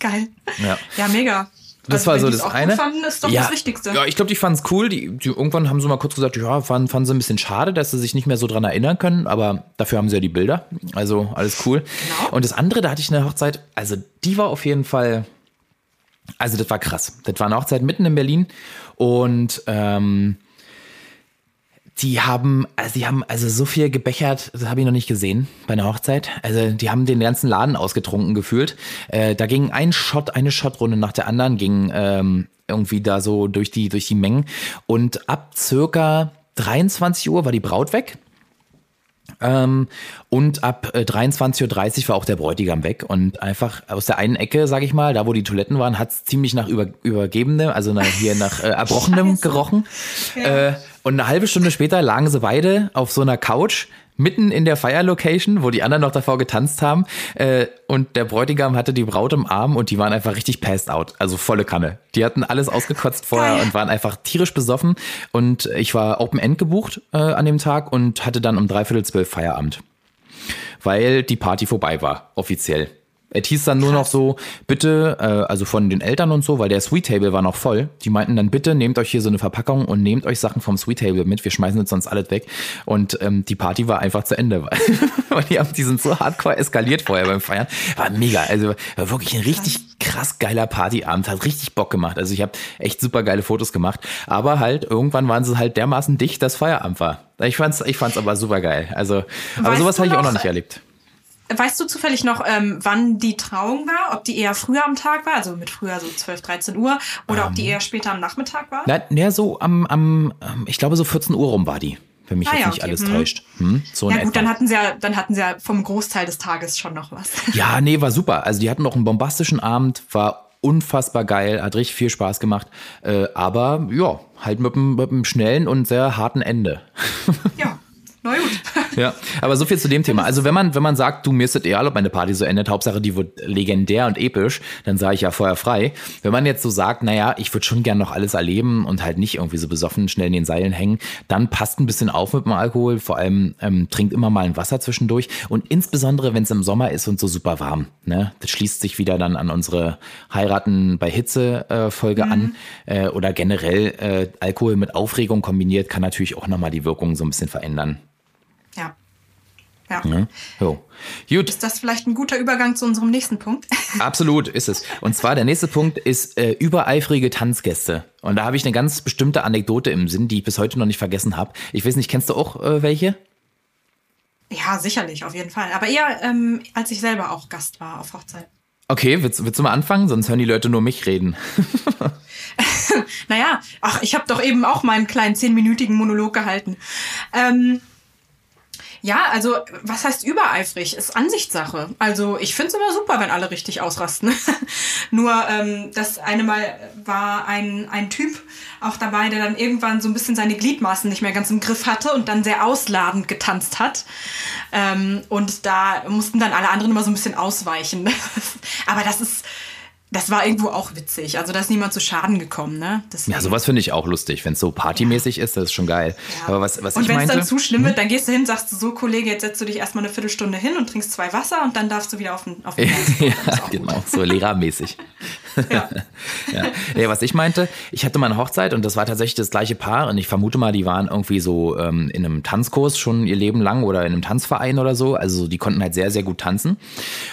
Geil. Ja, ja mega. Das also, war so das auch eine. Gut fanden, ist doch ja, das Wichtigste. Ja, ich glaube, die fanden es cool. Die, die, irgendwann haben sie mal kurz gesagt, ja, fanden, fanden sie ein bisschen schade, dass sie sich nicht mehr so dran erinnern können. Aber dafür haben sie ja die Bilder. Also alles cool. Genau. Und das andere, da hatte ich eine Hochzeit. Also die war auf jeden Fall, also das war krass. Das war eine Hochzeit mitten in Berlin. Und ähm, die haben, also die haben also so viel gebechert, das habe ich noch nicht gesehen bei einer Hochzeit. Also die haben den ganzen Laden ausgetrunken gefühlt. Äh, da ging ein Shot, eine Shotrunde nach der anderen, ging ähm, irgendwie da so durch die, durch die Mengen. Und ab circa dreiundzwanzig Uhr war die Braut weg. Ähm, und ab äh, dreiundzwanzig Uhr dreißig war auch der Bräutigam weg und einfach aus der einen Ecke, sag ich mal, da wo die Toiletten waren, hat es ziemlich nach über, übergebenem, also nach, hier nach äh, erbrochenem Scheiße. gerochen. Ja. Äh, und eine halbe Stunde später lagen sie beide auf so einer Couch, mitten in der Feierlocation, wo die anderen noch davor getanzt haben. Äh, und der Bräutigam hatte die Braut im Arm und die waren einfach richtig passed out. Also volle Kanne. Die hatten alles ausgekotzt vorher und waren einfach tierisch besoffen. Und ich war Open-End gebucht äh, an dem Tag und hatte dann um dreiviertel zwölf Feierabend. Weil die Party vorbei war, offiziell. Es hieß dann nur noch so, bitte, äh, also von den Eltern und so, weil der Sweet Table war noch voll. Die meinten dann, bitte nehmt euch hier so eine Verpackung und nehmt euch Sachen vom Sweet Table mit. Wir schmeißen jetzt sonst alles weg. Und ähm, die Party war einfach zu Ende. Weil die, haben, die sind so hardcore eskaliert vorher beim Feiern. War mega. Also war wirklich ein richtig krass geiler Partyabend, hat richtig Bock gemacht. Also ich habe echt super geile Fotos gemacht, aber halt irgendwann waren sie halt dermaßen dicht, dass Feierabend war. Ich fand's, ich fand's aber super geil. Also, aber weißt sowas habe ich auch noch nicht erlebt. Weißt du zufällig noch, ähm, wann die Trauung war? Ob die eher früher am Tag war, also mit früher so zwölf, dreizehn Uhr, oder ähm, ob die eher später am Nachmittag war? Na, na so am, am, ich glaube so vierzehn Uhr rum war die. Wenn mich ah, jetzt ja, nicht okay. alles hm. täuscht. Hm? So ja gut, etwa. dann hatten sie ja, dann hatten sie ja vom Großteil des Tages schon noch was. Ja, nee, war super. Also die hatten noch einen bombastischen Abend, war unfassbar geil, hat richtig viel Spaß gemacht. Äh, aber ja, halt mit einem schnellen und sehr harten Ende. Ja, na gut. Ja, aber so viel zu dem Thema. Also wenn man wenn man sagt, du, mir ist das egal, ob meine Party so endet, Hauptsache die wird legendär und episch, dann sage ich ja Feuer frei. Wenn man jetzt so sagt, naja, ich würde schon gern noch alles erleben und halt nicht irgendwie so besoffen schnell in den Seilen hängen, dann passt ein bisschen auf mit dem Alkohol, vor allem ähm, trinkt immer mal ein Wasser zwischendurch und insbesondere, wenn es im Sommer ist und so super warm, ne? Das schließt sich wieder dann an unsere Heiraten bei Hitze äh, Folge mhm. an äh, oder generell äh, Alkohol mit Aufregung kombiniert, kann natürlich auch nochmal die Wirkung so ein bisschen verändern. Ja. Ja. ja. So. Gut. Ist das vielleicht ein guter Übergang zu unserem nächsten Punkt? Absolut, ist es. Und zwar der nächste Punkt ist äh, übereifrige Tanzgäste. Und da habe ich eine ganz bestimmte Anekdote im Sinn, die ich bis heute noch nicht vergessen habe. Ich weiß nicht, kennst du auch äh, welche? Ja, sicherlich, auf jeden Fall. Aber eher, ähm, als ich selber auch Gast war auf Hochzeit. Okay, willst, willst du mal anfangen? Sonst hören die Leute nur mich reden. Naja, ach, ich habe doch eben auch meinen kleinen zehnminütigen Monolog gehalten. Ähm... Ja, also was heißt übereifrig? Ist Ansichtssache. Also ich find's immer super, wenn alle richtig ausrasten. Nur ähm, das eine Mal war ein, ein Typ auch dabei, der dann irgendwann so ein bisschen seine Gliedmaßen nicht mehr ganz im Griff hatte und dann sehr ausladend getanzt hat. Ähm, und da mussten dann alle anderen immer so ein bisschen ausweichen. Aber das ist... Das war irgendwo auch witzig. Also da ist niemand zu Schaden gekommen, ne? Deswegen. Ja, sowas finde ich auch lustig. Wenn es so partymäßig ist, das ist schon geil. Ja. Aber was, was und wenn es dann zu schlimm wird, hm? dann gehst du hin, sagst du so, Kollege, jetzt setzt du dich erstmal eine Viertelstunde hin und trinkst zwei Wasser und dann darfst du wieder auf den auf den ja, genau, gut. So lehrermäßig. Ja. Ja. Ja, was ich meinte, ich hatte mal eine Hochzeit und das war tatsächlich das gleiche Paar und ich vermute mal, die waren irgendwie so ähm, in einem Tanzkurs schon ihr Leben lang oder in einem Tanzverein oder so. Also die konnten halt sehr, sehr gut tanzen.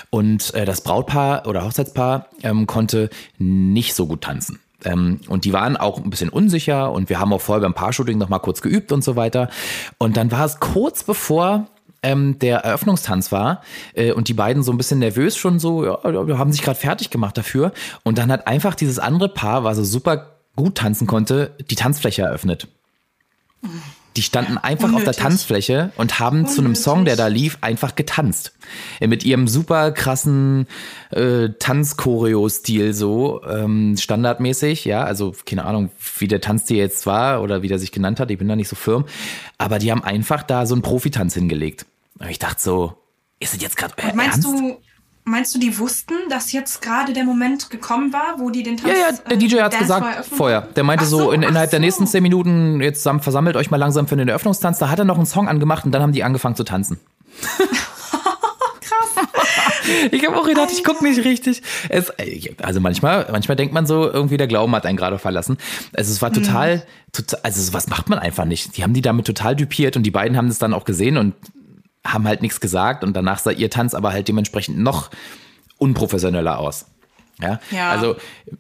Und äh, das Brautpaar oder Hochzeitspaar ähm, konnte nicht so gut tanzen. Ähm, und die waren auch ein bisschen unsicher und wir haben auch vorher beim Paar-Shooting noch mal kurz geübt und so weiter. Und dann war es kurz bevor ähm, der Eröffnungstanz war äh, und die beiden so ein bisschen nervös schon so, ja, haben sich gerade fertig gemacht dafür. Und dann hat einfach dieses andere Paar, was so super gut tanzen konnte, die Tanzfläche eröffnet. Mhm. Die standen einfach Unnötig. auf der Tanzfläche und haben Unnötig. zu einem Song, der da lief, einfach getanzt. Mit ihrem super krassen äh, Tanz-Choreo-Stil so, ähm, standardmäßig. Ja, also keine Ahnung, wie der Tanzstil jetzt war oder wie der sich genannt hat. Ich bin da nicht so firm. Aber die haben einfach da so einen Profitanz hingelegt. Und ich dachte so, ist das jetzt gerade euer Ernst? Du Meinst du, die wussten, dass jetzt gerade der Moment gekommen war, wo die den Tanz... Ja, ja, der D J hat es gesagt vorher. Der meinte so, so in, innerhalb so. der nächsten zehn Minuten, jetzt versammelt euch mal langsam für den Eröffnungstanz. Da hat er noch einen Song angemacht und dann haben die angefangen zu tanzen. Krass. Ich habe auch gedacht, Alter. Ich gucke nicht richtig. Es, also manchmal, manchmal denkt man so, irgendwie der Glauben hat einen gerade verlassen. Also es war total... Mhm. total also was macht man einfach nicht. Die haben die damit total düpiert und die beiden haben das dann auch gesehen und... haben halt nichts gesagt und danach sah ihr Tanz aber halt dementsprechend noch unprofessioneller aus. Ja? Ja. Also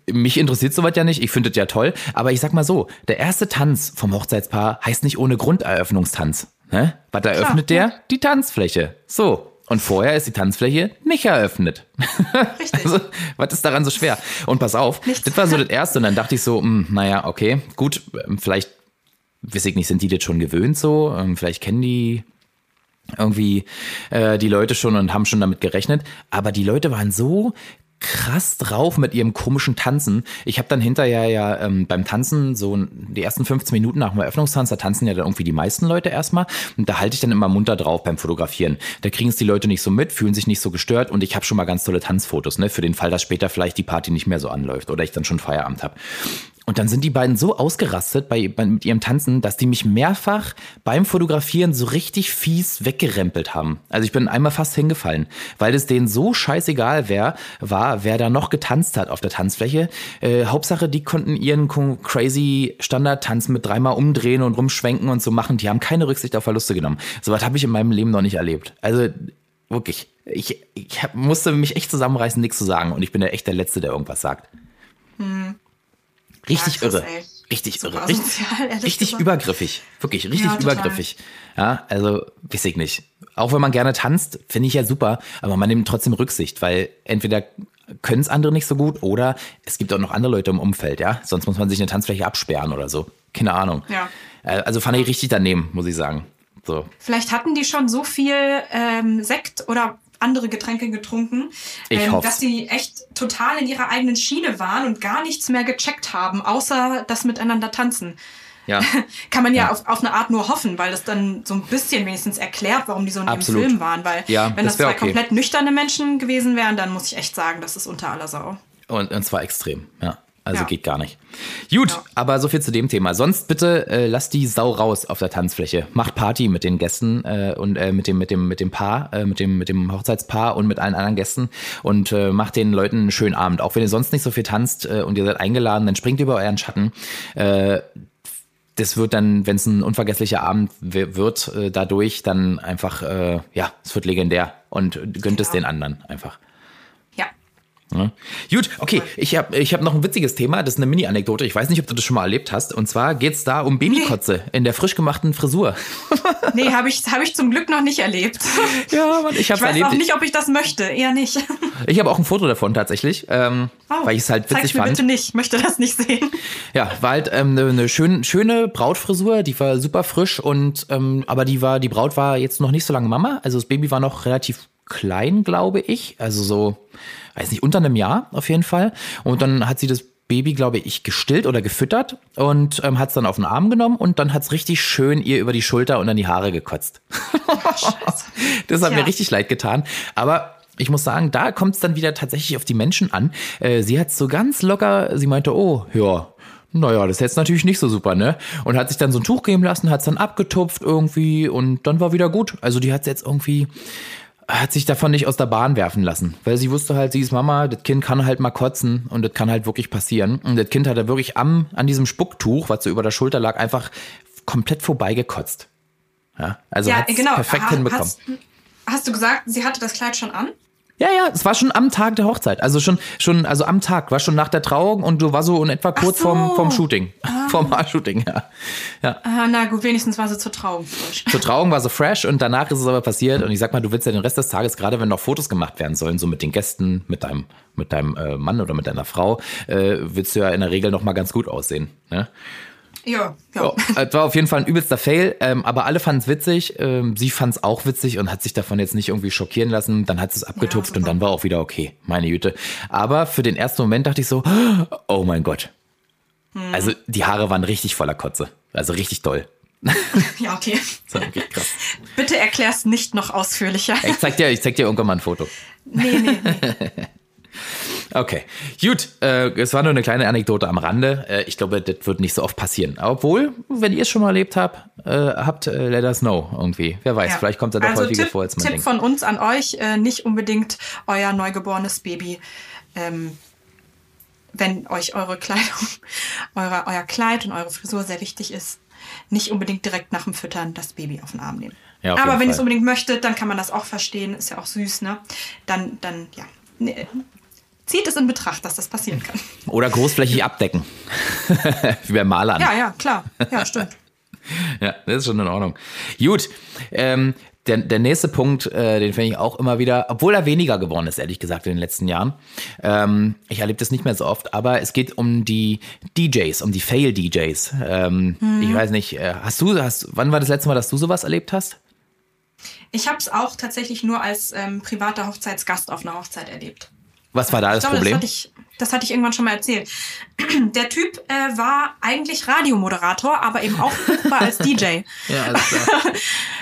mich interessiert sowas ja nicht, ich finde es ja toll, aber ich sag mal so, der erste Tanz vom Hochzeitspaar heißt nicht ohne Grund Eröffnungstanz. Ne? Was eröffnet Klar, der? Ja. Die Tanzfläche. So. Und vorher ist die Tanzfläche nicht eröffnet. Richtig. Also, was ist daran so schwer? Und pass auf, Nichts. das war so das Erste und dann dachte ich so, mh, naja, okay, gut, vielleicht, weiß ich nicht, sind die das schon gewöhnt so, vielleicht kennen die irgendwie äh, die Leute schon und haben schon damit gerechnet. Aber die Leute waren so krass drauf mit ihrem komischen Tanzen. Ich habe dann hinterher ja ähm, beim Tanzen so die ersten fünfzehn Minuten nach dem Eröffnungstanz, da tanzen ja dann irgendwie die meisten Leute erstmal. Und da halte ich dann immer munter drauf beim Fotografieren. Da kriegen es die Leute nicht so mit, fühlen sich nicht so gestört. Und ich habe schon mal ganz tolle Tanzfotos, ne, für den Fall, dass später vielleicht die Party nicht mehr so anläuft oder ich dann schon Feierabend habe. Und dann sind die beiden so ausgerastet bei, bei, mit ihrem Tanzen, dass die mich mehrfach beim Fotografieren so richtig fies weggerempelt haben. Also ich bin einmal fast hingefallen, weil es denen so scheißegal wär, war, wer da noch getanzt hat auf der Tanzfläche. Äh, Hauptsache, die konnten ihren crazy Standardtanz mit dreimal umdrehen und rumschwenken und so machen. Die haben keine Rücksicht auf Verluste genommen. So was habe ich in meinem Leben noch nicht erlebt. Also wirklich, ich, ich hab, musste mich echt zusammenreißen, nichts zu sagen. Und ich bin ja echt der Letzte, der irgendwas sagt. Hm. Richtig, ja, krass, irre. Ey. Richtig irre. Richtig, sozial, richtig übergriffig. Wirklich, richtig ja, übergriffig. Ja, also, weiß ich nicht. Auch wenn man gerne tanzt, finde ich ja super. Aber man nimmt trotzdem Rücksicht, weil entweder können es andere nicht so gut oder es gibt auch noch andere Leute im Umfeld, ja. Sonst muss man sich eine Tanzfläche absperren oder so. Keine Ahnung. Ja. Also fand ich richtig daneben, muss ich sagen. So. Vielleicht hatten die schon so viel ähm, Sekt oder andere Getränke getrunken, ähm, dass sie echt total in ihrer eigenen Schiene waren und gar nichts mehr gecheckt haben, außer das miteinander tanzen. Ja. Kann man ja, ja. Auf, auf eine Art nur hoffen, weil das dann so ein bisschen wenigstens erklärt, warum die so in Absolut. dem Film waren. Weil ja, wenn das, das zwei okay. komplett nüchterne Menschen gewesen wären, dann muss ich echt sagen, das ist unter aller Sau. Und, und zwar extrem, ja. Also ja. geht gar nicht. Gut, ja. aber so viel zu dem Thema. Sonst bitte äh, lasst die Sau raus auf der Tanzfläche. Macht Party mit den Gästen äh, und äh, mit dem mit dem mit dem Paar, äh, mit dem mit dem Hochzeitspaar und mit allen anderen Gästen und äh, macht den Leuten einen schönen Abend. Auch wenn ihr sonst nicht so viel tanzt äh, und ihr seid eingeladen, dann springt über euren Schatten. Äh, das wird dann, wenn es ein unvergesslicher Abend wird, äh, dadurch dann einfach, äh, ja, es wird legendär und gönnt ja. es den anderen einfach. Ja. Gut, okay, ich habe ich hab noch ein witziges Thema, das ist eine Mini-Anekdote, ich weiß nicht, ob du das schon mal erlebt hast, und zwar geht es da um Babykotze nee. in der frisch gemachten Frisur. Nee, habe ich, hab ich zum Glück noch nicht erlebt. Ja, Mann, ich habe es erlebt. Ich weiß auch nicht, ob ich das möchte, eher nicht. Ich habe auch ein Foto davon tatsächlich, ähm, oh, weil ich es halt witzig fand. Zeig's mir bitte nicht, möchte das nicht sehen. Ja, war halt ähm, eine, eine schön, schöne Brautfrisur, die war super frisch, und ähm, aber die, war, die Braut war jetzt noch nicht so lange Mama, also das Baby war noch relativ klein, glaube ich, also so, weiß nicht, unter einem Jahr auf jeden Fall. Und dann hat sie das Baby, glaube ich, gestillt oder gefüttert und ähm, hat es dann auf den Arm genommen und dann hat es richtig schön ihr über die Schulter und an die Haare gekotzt. Das hat ja. mir richtig leid getan. Aber ich muss sagen, da kommt es dann wieder tatsächlich auf die Menschen an. Äh, sie hat es so ganz locker, sie meinte, oh, ja, naja, das ist jetzt natürlich nicht so super, ne? Und hat sich dann so ein Tuch geben lassen, hat es dann abgetupft irgendwie und dann war wieder gut. Also die hat es jetzt irgendwie... hat sich davon nicht aus der Bahn werfen lassen, weil sie wusste halt, sie ist Mama, das Kind kann halt mal kotzen und das kann halt wirklich passieren. Und das Kind hat da wirklich am, an diesem Spucktuch, was so über der Schulter lag, einfach komplett vorbeigekotzt. Ja, also ja, hat's genau. perfekt ha, hinbekommen. Hast, hast du gesagt, sie hatte das Kleid schon an? Ja, ja, es war schon am Tag der Hochzeit, also schon, schon also am Tag, war schon nach der Trauung und du war so in etwa kurz so. vorm, vorm Shooting, ah. vorm Shooting, ja. ja. Ah, na gut, wenigstens war sie zur Trauung frisch. Zur Trauung war sie fresh und danach ist es aber passiert und ich sag mal, du willst ja den Rest des Tages, gerade wenn noch Fotos gemacht werden sollen, so mit den Gästen, mit deinem, mit deinem äh, Mann oder mit deiner Frau, äh, willst du ja in der Regel noch mal ganz gut aussehen, ne? Ja, ja. Es war auf jeden Fall ein übelster Fail, ähm, aber alle fanden es witzig. Ähm, sie fand es auch witzig und hat sich davon jetzt nicht irgendwie schockieren lassen. Dann hat sie es abgetupft ja, und dann war auch wieder okay. Meine Güte. Aber für den ersten Moment dachte ich so, oh mein Gott. Hm. Also die Haare waren richtig voller Kotze. Also richtig doll. Ja, okay. So, okay, krass. Bitte erklär's nicht noch ausführlicher. Ich zeig dir, ich zeig dir irgendwann mal ein Foto. Nee, nee, nee. Okay, gut. Äh, es war nur eine kleine Anekdote am Rande. Äh, ich glaube, das wird nicht so oft passieren. Obwohl, wenn ihr es schon mal erlebt habt, äh, habt äh, let us know irgendwie. Wer weiß, ja. vielleicht kommt es ja doch also häufiger Tipp, vor, als man Tipp denkt. Tipp von uns an euch, äh, nicht unbedingt euer neugeborenes Baby, ähm, wenn euch eure Kleidung, eure, euer Kleid und eure Frisur sehr wichtig ist, nicht unbedingt direkt nach dem Füttern das Baby auf den Arm nehmen. Ja, aber wenn ihr es unbedingt möchtet, dann kann man das auch verstehen. Ist ja auch süß, ne? Dann, dann, ja. Nee. Zieht es in Betracht, dass das passieren kann. Oder großflächig abdecken. Wie bei Malern. Ja, ja, klar. Ja, stimmt. Ja, das ist schon in Ordnung. Gut, ähm, der, der nächste Punkt, äh, den finde ich auch immer wieder, obwohl er weniger geworden ist, ehrlich gesagt, in den letzten Jahren. Ähm, ich erlebe das nicht mehr so oft, aber es geht um die D Js, um die Fail-D Js. Ähm, hm. Ich weiß nicht, hast du, hast, wann war das letzte Mal, dass du sowas erlebt hast? Ich habe es auch tatsächlich nur als ähm, privater Hochzeitsgast auf einer Hochzeit erlebt. Was war da ich das glaube, Problem? Das hatte, ich, das hatte ich irgendwann schon mal erzählt. Der Typ äh, war eigentlich Radiomoderator, aber eben auch buchbar als D J. Ja, alles klar.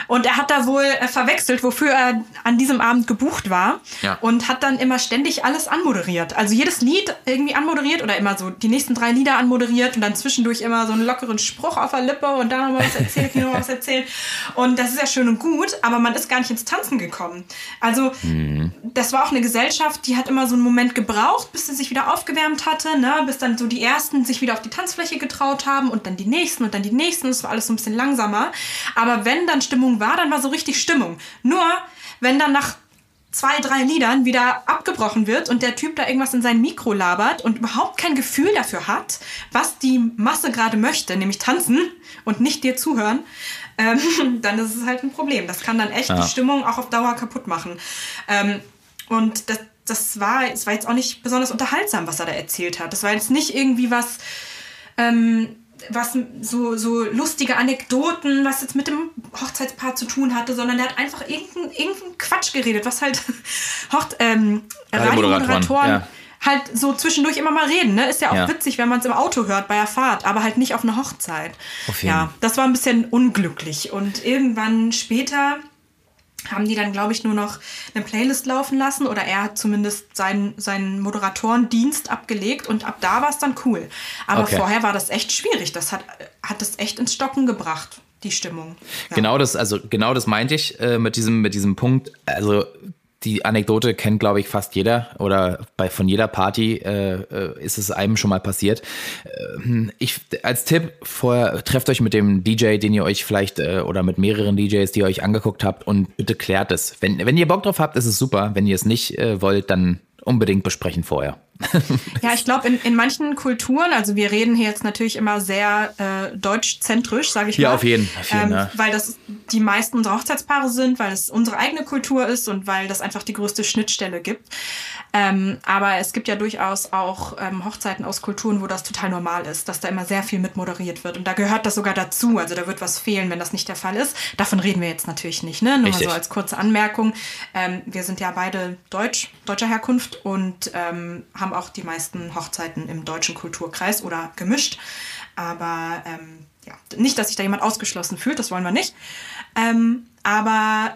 Und er hat da wohl äh, verwechselt, wofür er an diesem Abend gebucht war. Ja. Und hat dann immer ständig alles anmoderiert. Also jedes Lied irgendwie anmoderiert oder immer so die nächsten drei Lieder anmoderiert und dann zwischendurch immer so einen lockeren Spruch auf der Lippe und da nochmal was erzählt, hier nochmal was erzählt. Und das ist ja schön und gut, aber man ist gar nicht ins Tanzen gekommen. Also mhm. das war auch eine Gesellschaft, die hat immer so einen Moment gebraucht, bis sie sich wieder aufgewärmt hatte, ne? Bis dann so die ersten sich wieder auf die Tanzfläche getraut haben und dann die nächsten und dann die nächsten. Das war alles so ein bisschen langsamer. Aber wenn dann Stimmung war, dann war so richtig Stimmung. Nur wenn dann nach zwei, drei Liedern wieder abgebrochen wird und der Typ da irgendwas in sein Mikro labert und überhaupt kein Gefühl dafür hat, was die Masse gerade möchte, nämlich tanzen und nicht dir zuhören, ähm, dann ist es halt ein Problem. Das kann dann echt ja. die Stimmung auch auf Dauer kaputt machen. Ähm, und das, das, war, das war jetzt auch nicht besonders unterhaltsam, was er da erzählt hat. Das war jetzt nicht irgendwie was... Ähm, was so, so lustige Anekdoten, was jetzt mit dem Hochzeitspaar zu tun hatte, sondern der hat einfach irgendeinen irgendein Quatsch geredet, was halt Hocht, ähm, Radiomoderatoren ja. halt so zwischendurch immer mal reden. Ne? Ist ja auch ja. witzig, wenn man es im Auto hört bei der Fahrt, aber halt nicht auf einer Hochzeit. Auf jeden. Ja, das war ein bisschen unglücklich. Und irgendwann später haben die dann, glaube ich, nur noch eine Playlist laufen lassen oder er hat zumindest seinen, seinen Moderatorendienst abgelegt und ab da war es dann cool. Aber okay. vorher war das echt schwierig. Das hat, hat das echt ins Stocken gebracht, die Stimmung. Ja. Genau das, also genau das meinte ich äh, mit diesem, mit diesem Punkt. Also die Anekdote kennt, glaube ich, fast jeder oder bei von jeder Party äh, ist es einem schon mal passiert. Äh, ich als Tipp, vorher trefft euch mit dem D J, den ihr euch vielleicht äh, oder mit mehreren D Js, die ihr euch angeguckt habt und bitte klärt es. Wenn, wenn ihr Bock drauf habt, ist es super. Wenn ihr es nicht äh, wollt, dann unbedingt besprechen vorher. Ja, ich glaube, in, in manchen Kulturen, also wir reden hier jetzt natürlich immer sehr äh, deutschzentrisch, sage ich ja, mal. Auf jeden, auf jeden, ähm, ja, auf jeden Fall. Weil das die meisten unserer Hochzeitspaare sind, weil es unsere eigene Kultur ist und weil das einfach die größte Schnittstelle gibt. Ähm, aber es gibt ja durchaus auch ähm, Hochzeiten aus Kulturen, wo das total normal ist, dass da immer sehr viel mitmoderiert wird. Und da gehört das sogar dazu. Also da wird was fehlen, wenn das nicht der Fall ist. Davon reden wir jetzt natürlich nicht, ne? Nur Richtig. mal so als kurze Anmerkung. Ähm, wir sind ja beide deutsch, deutscher Herkunft und ähm, haben auch die meisten Hochzeiten im deutschen Kulturkreis oder gemischt. Aber ähm, ja, nicht, dass sich da jemand ausgeschlossen fühlt, das wollen wir nicht. Ähm, aber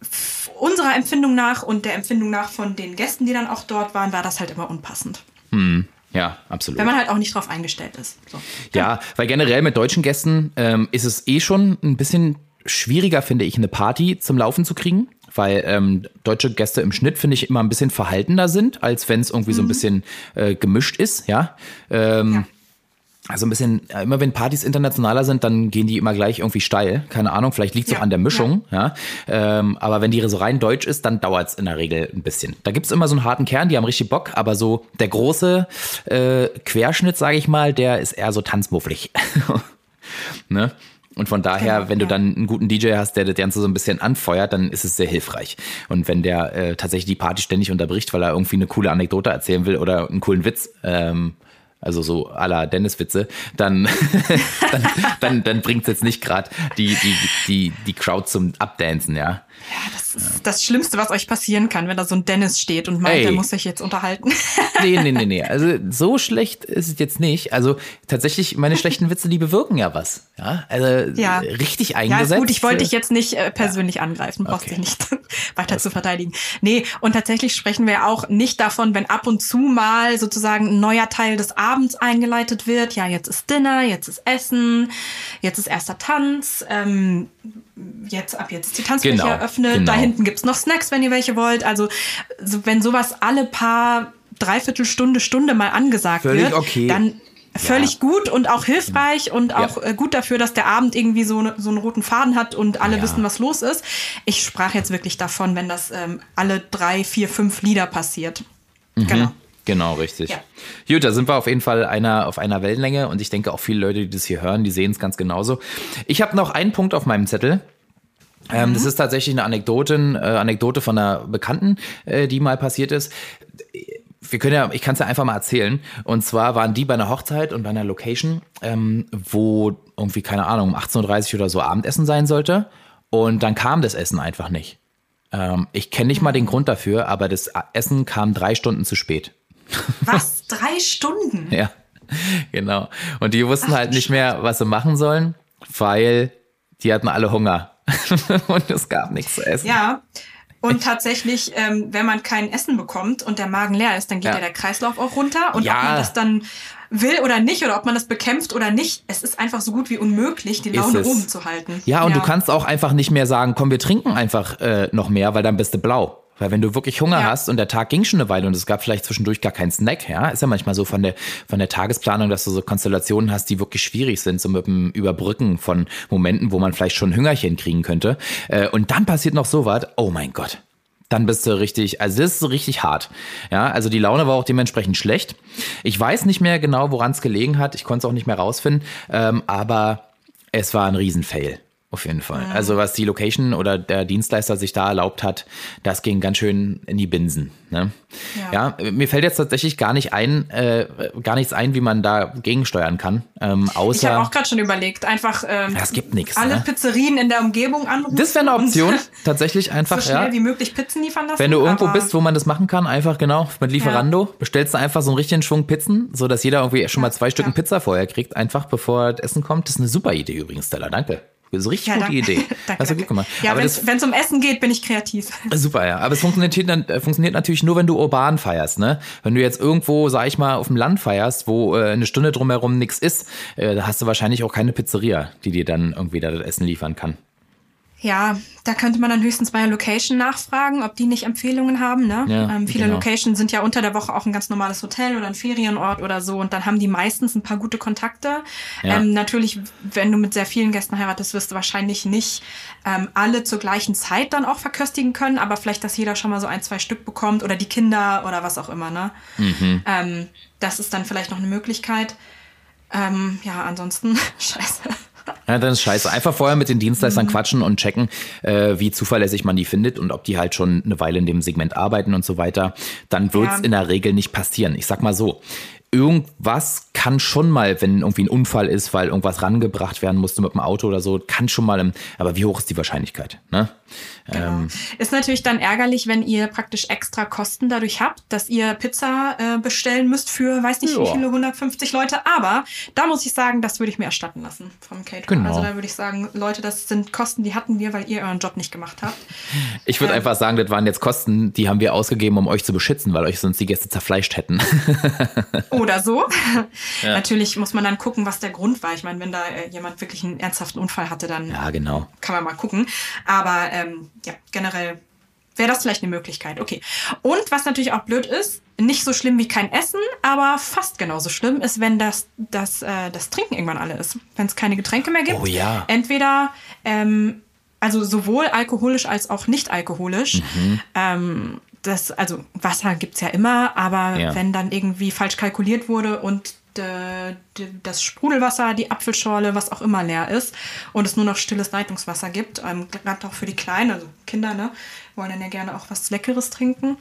f- unserer Empfindung nach und der Empfindung nach von den Gästen, die dann auch dort waren, war das halt immer unpassend. Hm. Ja, absolut. Wenn man halt auch nicht drauf eingestellt ist. So. Ja, weil generell mit deutschen Gästen ähm, ist es eh schon ein bisschen schwieriger, finde ich, eine Party zum Laufen zu kriegen. Weil ähm, deutsche Gäste im Schnitt, finde ich, immer ein bisschen verhaltener sind, als wenn es irgendwie mhm. so ein bisschen äh, gemischt ist, ja? Ähm, ja. Also ein bisschen, immer wenn Partys internationaler sind, dann gehen die immer gleich irgendwie steil. Keine Ahnung, vielleicht liegt es ja. auch an der Mischung, ja. ja? Ähm, aber wenn die so rein deutsch ist, dann dauert es in der Regel ein bisschen. Da gibt es immer so einen harten Kern, die haben richtig Bock, aber so der große äh, Querschnitt, sage ich mal, der ist eher so tanzmufflig. Ne? Und von daher, genau, wenn du ja. dann einen guten D J hast, der das Ganze so ein bisschen anfeuert, dann ist es sehr hilfreich. Und wenn der äh, tatsächlich die Party ständig unterbricht, weil er irgendwie eine coole Anekdote erzählen will oder einen coolen Witz, ähm, also so à la Dennis-Witze, dann, dann, dann, dann bringt es jetzt nicht gerade die, die, die, die Crowd zum Updancen, ja. Ja, das ist ja. das Schlimmste, was euch passieren kann, wenn da so ein Dennis steht und meint, Ey. der muss sich jetzt unterhalten. Nee, nee, nee, nee. Also so schlecht ist es jetzt nicht. Also tatsächlich, meine schlechten Witze, die bewirken ja was. Ja, also ja. richtig eingesetzt. Ja, gut, ich wollte dich jetzt nicht äh, persönlich ja. angreifen. Brauchst okay. dich nicht weiter zu verteidigen. Nee, und tatsächlich sprechen wir auch nicht davon, wenn ab und zu mal sozusagen ein neuer Teil des Abends eingeleitet wird. Ja, jetzt ist Dinner, jetzt ist Essen, jetzt ist erster Tanz, ähm, jetzt ab jetzt die Tanzfläche genau, eröffnet, genau. da hinten gibt's noch Snacks, wenn ihr welche wollt. Also so, wenn sowas alle paar Dreiviertelstunde, Stunde mal angesagt völlig wird, okay. dann völlig ja. gut und auch hilfreich und auch ja. gut dafür, dass der Abend irgendwie so, ne, so einen roten Faden hat und alle ja. wissen, was los ist. Ich sprach jetzt wirklich davon, wenn das ähm, alle drei, vier, fünf Lieder passiert. Mhm. Genau. Genau, richtig. Ja. Gut, da sind wir auf jeden Fall einer, auf einer Wellenlänge und ich denke auch viele Leute, die das hier hören, die sehen es ganz genauso. Ich habe noch einen Punkt auf meinem Zettel. Ähm, mhm. Das ist tatsächlich eine Anekdote, äh, Anekdote von einer Bekannten, äh, die mal passiert ist. Wir können ja, ich kann es ja einfach mal erzählen. Und zwar waren die bei einer Hochzeit und bei einer Location, ähm, wo irgendwie, keine Ahnung, um achtzehn Uhr dreißig oder so Abendessen sein sollte. Und dann kam das Essen einfach nicht. Ähm, ich kenne nicht mal den Grund dafür, aber das Essen kam drei Stunden zu spät. Was? Drei Stunden? Ja, genau. Und die wussten Ach, halt nicht mehr, was sie machen sollen, weil die hatten alle Hunger und es gab nichts zu essen. Ja, und tatsächlich, ähm, wenn man kein Essen bekommt und der Magen leer ist, dann geht ja, ja der Kreislauf auch runter. Und ja. ob man das dann will oder nicht oder ob man das bekämpft oder nicht, es ist einfach so gut wie unmöglich, die Laune oben zu halten. Ja, und ja. du kannst auch einfach nicht mehr sagen, komm, wir trinken einfach äh, noch mehr, weil dann bist du blau. Weil wenn du wirklich Hunger ja. hast und der Tag ging schon eine Weile und es gab vielleicht zwischendurch gar keinen Snack, ja, ist ja manchmal so von der von der Tagesplanung, dass du so Konstellationen hast, die wirklich schwierig sind, so mit dem Überbrücken von Momenten, wo man vielleicht schon ein Hüngerchen kriegen könnte. Und dann passiert noch sowas, oh mein Gott, dann bist du richtig, also das ist richtig hart. Ja, also die Laune war auch dementsprechend schlecht. Ich weiß nicht mehr genau, woran es gelegen hat. Ich konnte es auch nicht mehr rausfinden. Ähm, aber es war ein Riesenfail. Auf jeden Fall. Ja. Also was die Location oder der Dienstleister sich da erlaubt hat, das ging ganz schön in die Binsen. Ne? Ja. Ja, mir fällt jetzt tatsächlich gar nicht ein, äh, gar nichts ein, wie man da gegensteuern kann. Ähm, außer, ich habe auch gerade schon überlegt, einfach ähm, ja, es gibt nix, alle ne? Pizzerien in der Umgebung anrufen. Das wäre eine Option, tatsächlich einfach. So schnell ja, wie möglich Pizzen liefern lassen. Wenn du irgendwo bist, wo man das machen kann, einfach genau mit Lieferando, ja. bestellst du einfach so einen richtigen Schwung Pizzen, sodass jeder irgendwie schon ja. mal zwei Stücken ja. Pizza vorher kriegt, einfach bevor das Essen kommt. Das ist eine super Idee übrigens, Stella, danke. Das ist eine richtig ja, gute danke. Idee. danke, Hast du gut gemacht. Ja, wenn es um Essen geht, bin ich kreativ. Super, ja. Aber es funktioniert, dann, funktioniert natürlich nur, wenn du urban feierst. Ne? Wenn du jetzt irgendwo, sag ich mal, auf dem Land feierst, wo äh, eine Stunde drumherum nichts ist, äh, da hast du wahrscheinlich auch keine Pizzeria, die dir dann irgendwie da das Essen liefern kann. Ja, da könnte man dann höchstens bei einer Location nachfragen, ob die nicht Empfehlungen haben. Ne? Ja, ähm, viele genau. Locations sind ja unter der Woche auch ein ganz normales Hotel oder ein Ferienort oder so. Und dann haben die meistens ein paar gute Kontakte. Ja. Ähm, natürlich, wenn du mit sehr vielen Gästen heiratest, wirst du wahrscheinlich nicht ähm, alle zur gleichen Zeit dann auch verköstigen können. Aber vielleicht, dass jeder schon mal so ein, zwei Stück bekommt oder die Kinder oder was auch immer. Ne? Mhm. Ähm, das ist dann vielleicht noch eine Möglichkeit. Ähm, ja, ansonsten, scheiße. Ja, dann ist scheiße. Einfach vorher mit den Dienstleistern mhm. quatschen und checken, äh, wie zuverlässig man die findet und ob die halt schon eine Weile in dem Segment arbeiten und so weiter. Dann wird es ja. in der Regel nicht passieren. Ich sag mal so, irgendwas kann schon mal, wenn irgendwie ein Unfall ist, weil irgendwas rangebracht werden musste mit dem Auto oder so, kann schon mal, im, aber wie hoch ist die Wahrscheinlichkeit? Ne? Genau. Ähm, ist natürlich dann ärgerlich, wenn ihr praktisch extra Kosten dadurch habt, dass ihr Pizza äh, bestellen müsst für, weiß nicht, wie viele hundertfünfzig Leute, aber da muss ich sagen, das würde ich mir erstatten lassen vom Caterer. Genau. Also da würde ich sagen, Leute, das sind Kosten, die hatten wir, weil ihr euren Job nicht gemacht habt. Ich würde ähm, einfach sagen, das waren jetzt Kosten, die haben wir ausgegeben, um euch zu beschützen, weil euch sonst die Gäste zerfleischt hätten. Oh, oder so. Ja. Natürlich muss man dann gucken, was der Grund war. Ich meine, wenn da jemand wirklich einen ernsthaften Unfall hatte, dann ja, genau. kann man mal gucken. Aber ähm, ja, generell wäre das vielleicht eine Möglichkeit. Okay. Und was natürlich auch blöd ist, nicht so schlimm wie kein Essen, aber fast genauso schlimm ist, wenn das, das, äh, das Trinken irgendwann alle ist. Wenn es keine Getränke mehr gibt. Oh ja. Entweder, ähm, also sowohl alkoholisch als auch nicht alkoholisch. Mhm. Ähm, Das, also Wasser gibt es ja immer, aber ja. wenn dann irgendwie falsch kalkuliert wurde und äh, das Sprudelwasser, die Apfelschorle, was auch immer leer ist und es nur noch stilles Leitungswasser gibt, ähm, gerade auch für die Kleinen, also Kinder, ne, wollen dann ja gerne auch was Leckeres trinken.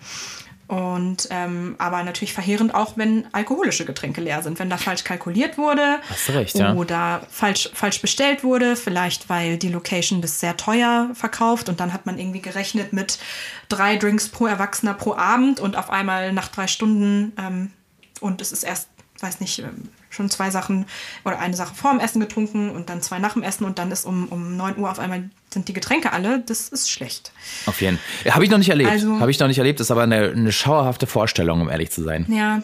Und ähm, aber natürlich verheerend auch, wenn alkoholische Getränke leer sind, wenn da falsch kalkuliert wurde Hast du recht, ja. oder falsch, falsch bestellt wurde, vielleicht weil die Location das sehr teuer verkauft und dann hat man irgendwie gerechnet mit drei Drinks pro Erwachsener pro Abend und auf einmal nach drei Stunden ähm, und es ist erst, weiß nicht, schon zwei Sachen oder eine Sache vor dem Essen getrunken und dann zwei nach dem Essen und dann ist um, um neun Uhr auf einmal sind die Getränke alle, das ist schlecht. Auf jeden Fall. Habe ich noch nicht erlebt. Also, Habe ich noch nicht erlebt, ist aber eine, eine schauerhafte Vorstellung, um ehrlich zu sein. Ja.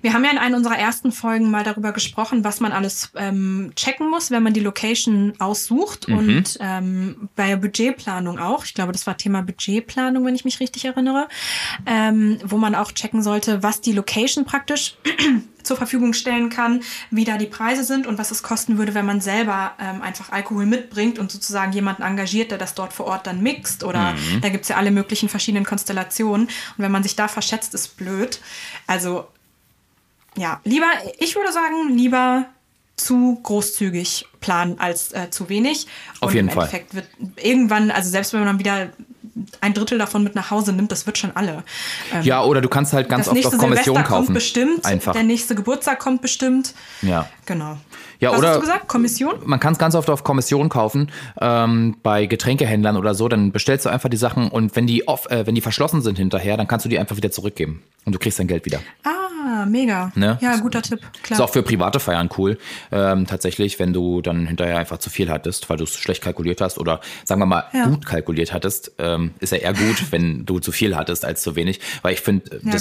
Wir haben ja in einer unserer ersten Folgen mal darüber gesprochen, was man alles ähm, checken muss, wenn man die Location aussucht mhm. und ähm, bei Budgetplanung auch. Ich glaube, das war Thema Budgetplanung, wenn ich mich richtig erinnere, ähm, wo man auch checken sollte, was die Location praktisch zur Verfügung stellen kann, wie da die Preise sind und was es kosten würde, wenn man selber ähm, einfach Alkohol mitbringt und sozusagen jemanden engagiert, der das dort vor Ort dann mixt oder mhm. da gibt es ja alle möglichen verschiedenen Konstellationen und wenn man sich da verschätzt, ist blöd. Also ja, lieber, ich würde sagen, lieber zu großzügig planen als äh, zu wenig. Auf und jeden Fall. Im Endeffekt wird irgendwann, also selbst wenn man wieder ein Drittel davon mit nach Hause nimmt, das wird schon alle. Ähm, ja, oder du kannst halt ganz oft auf Kommission kaufen. Kommt bestimmt, einfach. Der nächste Geburtstag kommt bestimmt. Ja. Genau. Ja, was oder hast du gesagt? Kommission? Man kann es ganz oft auf Kommission kaufen, ähm, bei Getränkehändlern oder so, dann bestellst du einfach die Sachen und wenn die, off, äh, wenn die verschlossen sind hinterher, dann kannst du die einfach wieder zurückgeben und du kriegst dein Geld wieder. Ah, mega. Ne? Ja, guter Tipp. Klar. Ist auch für private Feiern cool, ähm, tatsächlich, wenn du dann hinterher einfach zu viel hattest, weil du es schlecht kalkuliert hast oder sagen wir mal ja. gut kalkuliert hattest, ähm, ist ja eher gut, wenn du zu viel hattest als zu wenig, weil ich finde, ja,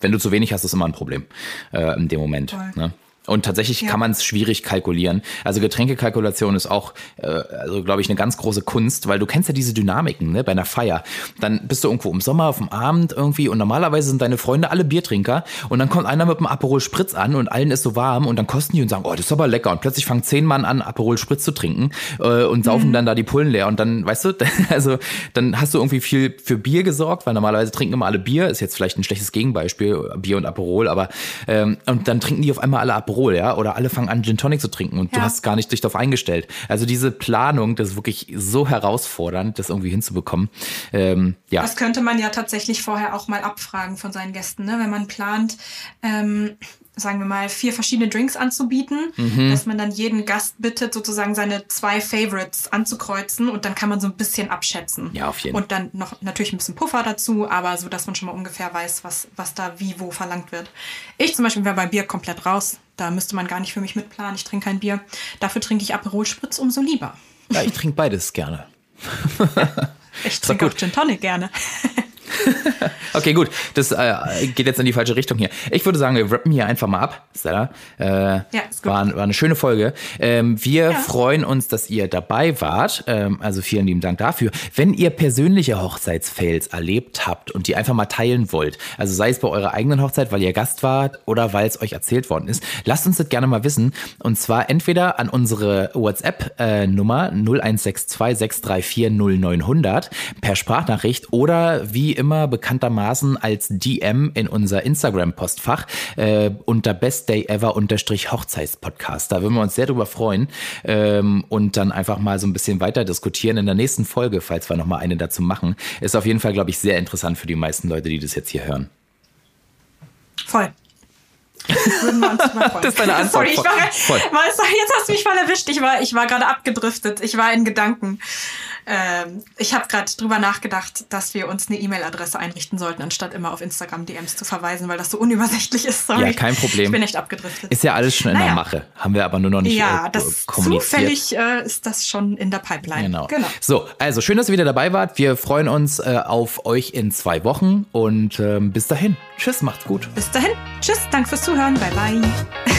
wenn du zu wenig hast, ist immer ein Problem äh, in dem Moment. Ne? Und tatsächlich ja. kann man es schwierig kalkulieren. Also Getränkekalkulation ist auch, äh, also glaube ich, eine ganz große Kunst, weil du kennst ja diese Dynamiken, ne, bei einer Feier. Dann bist du irgendwo im Sommer, auf dem Abend irgendwie und normalerweise sind deine Freunde alle Biertrinker und dann kommt einer mit einem Aperol Spritz an und allen ist so warm und dann kosten die und sagen, oh, das ist aber lecker. Und plötzlich fangen zehn Mann an, Aperol Spritz zu trinken äh, und saufen mhm. dann da die Pullen leer. Und dann, weißt du, also dann hast du irgendwie viel für Bier gesorgt, weil normalerweise trinken immer alle Bier. Ist jetzt vielleicht ein schlechtes Gegenbeispiel, Bier und Aperol, aber ähm, und dann trinken die auf einmal alle Aperol. Ja, oder alle fangen an, Gin Tonic zu trinken und ja. du hast gar nicht dich darauf eingestellt. Also diese Planung, das ist wirklich so herausfordernd, das irgendwie hinzubekommen. Ähm, ja. Das könnte man ja tatsächlich vorher auch mal abfragen von seinen Gästen, ne? Wenn man plant, ähm, sagen wir mal, vier verschiedene Drinks anzubieten, mhm. dass man dann jeden Gast bittet, sozusagen seine zwei Favorites anzukreuzen und dann kann man so ein bisschen abschätzen. Ja, auf jeden Fall. Und dann noch natürlich ein bisschen Puffer dazu, aber so, dass man schon mal ungefähr weiß, was, was da wie wo verlangt wird. Ich zum Beispiel wäre bei Bier komplett raus. Da müsste man gar nicht für mich mitplanen. Ich trinke kein Bier. Dafür trinke ich Aperol Spritz umso lieber. Ja, ich trinke beides gerne. Ich trinke auch Gin Tonic gerne. Okay, gut. Das äh, geht jetzt in die falsche Richtung hier. Ich würde sagen, wir rappen hier einfach mal ab. Stella. Äh, ja, ist gut. War, war eine schöne Folge. Ähm, wir ja. freuen uns, dass ihr dabei wart. Ähm, also vielen lieben Dank dafür. Wenn ihr persönliche Hochzeitsfails erlebt habt und die einfach mal teilen wollt, also sei es bei eurer eigenen Hochzeit, weil ihr Gast wart oder weil es euch erzählt worden ist, lasst uns das gerne mal wissen. Und zwar entweder an unsere WhatsApp-Nummer null eins sechs zwei sechs drei vier null neun null null per Sprachnachricht oder wie immer bekanntermaßen als D M in unser Instagram-Postfach äh, unter Best Day Ever unterstrich Hochzeitspodcast. Da würden wir uns sehr drüber freuen ähm, und dann einfach mal so ein bisschen weiter diskutieren in der nächsten Folge, falls wir nochmal eine dazu machen. Ist auf jeden Fall, glaube ich, sehr interessant für die meisten Leute, die das jetzt hier hören. Voll. Das ist deine Antwort. Sorry, ich war, voll. War, jetzt hast du mich voll erwischt. Ich war, ich war gerade abgedriftet. Ich war in Gedanken. Ähm, ich habe gerade drüber nachgedacht, dass wir uns eine E-Mail-Adresse einrichten sollten, anstatt immer auf Instagram-D Ms zu verweisen, weil das so unübersichtlich ist. Sorry. Ja, kein Problem. Ich bin echt abgedriftet. Ist ja alles schon in naja. der Mache. Haben wir aber nur noch nicht ja, äh, das kommuniziert. Zufällig äh, ist das schon in der Pipeline. Genau. genau. So, also schön, dass ihr wieder dabei wart. Wir freuen uns äh, auf euch in zwei Wochen und äh, bis dahin. Tschüss, macht's gut. Bis dahin. Tschüss, danke fürs Zuhören. Bye, bye.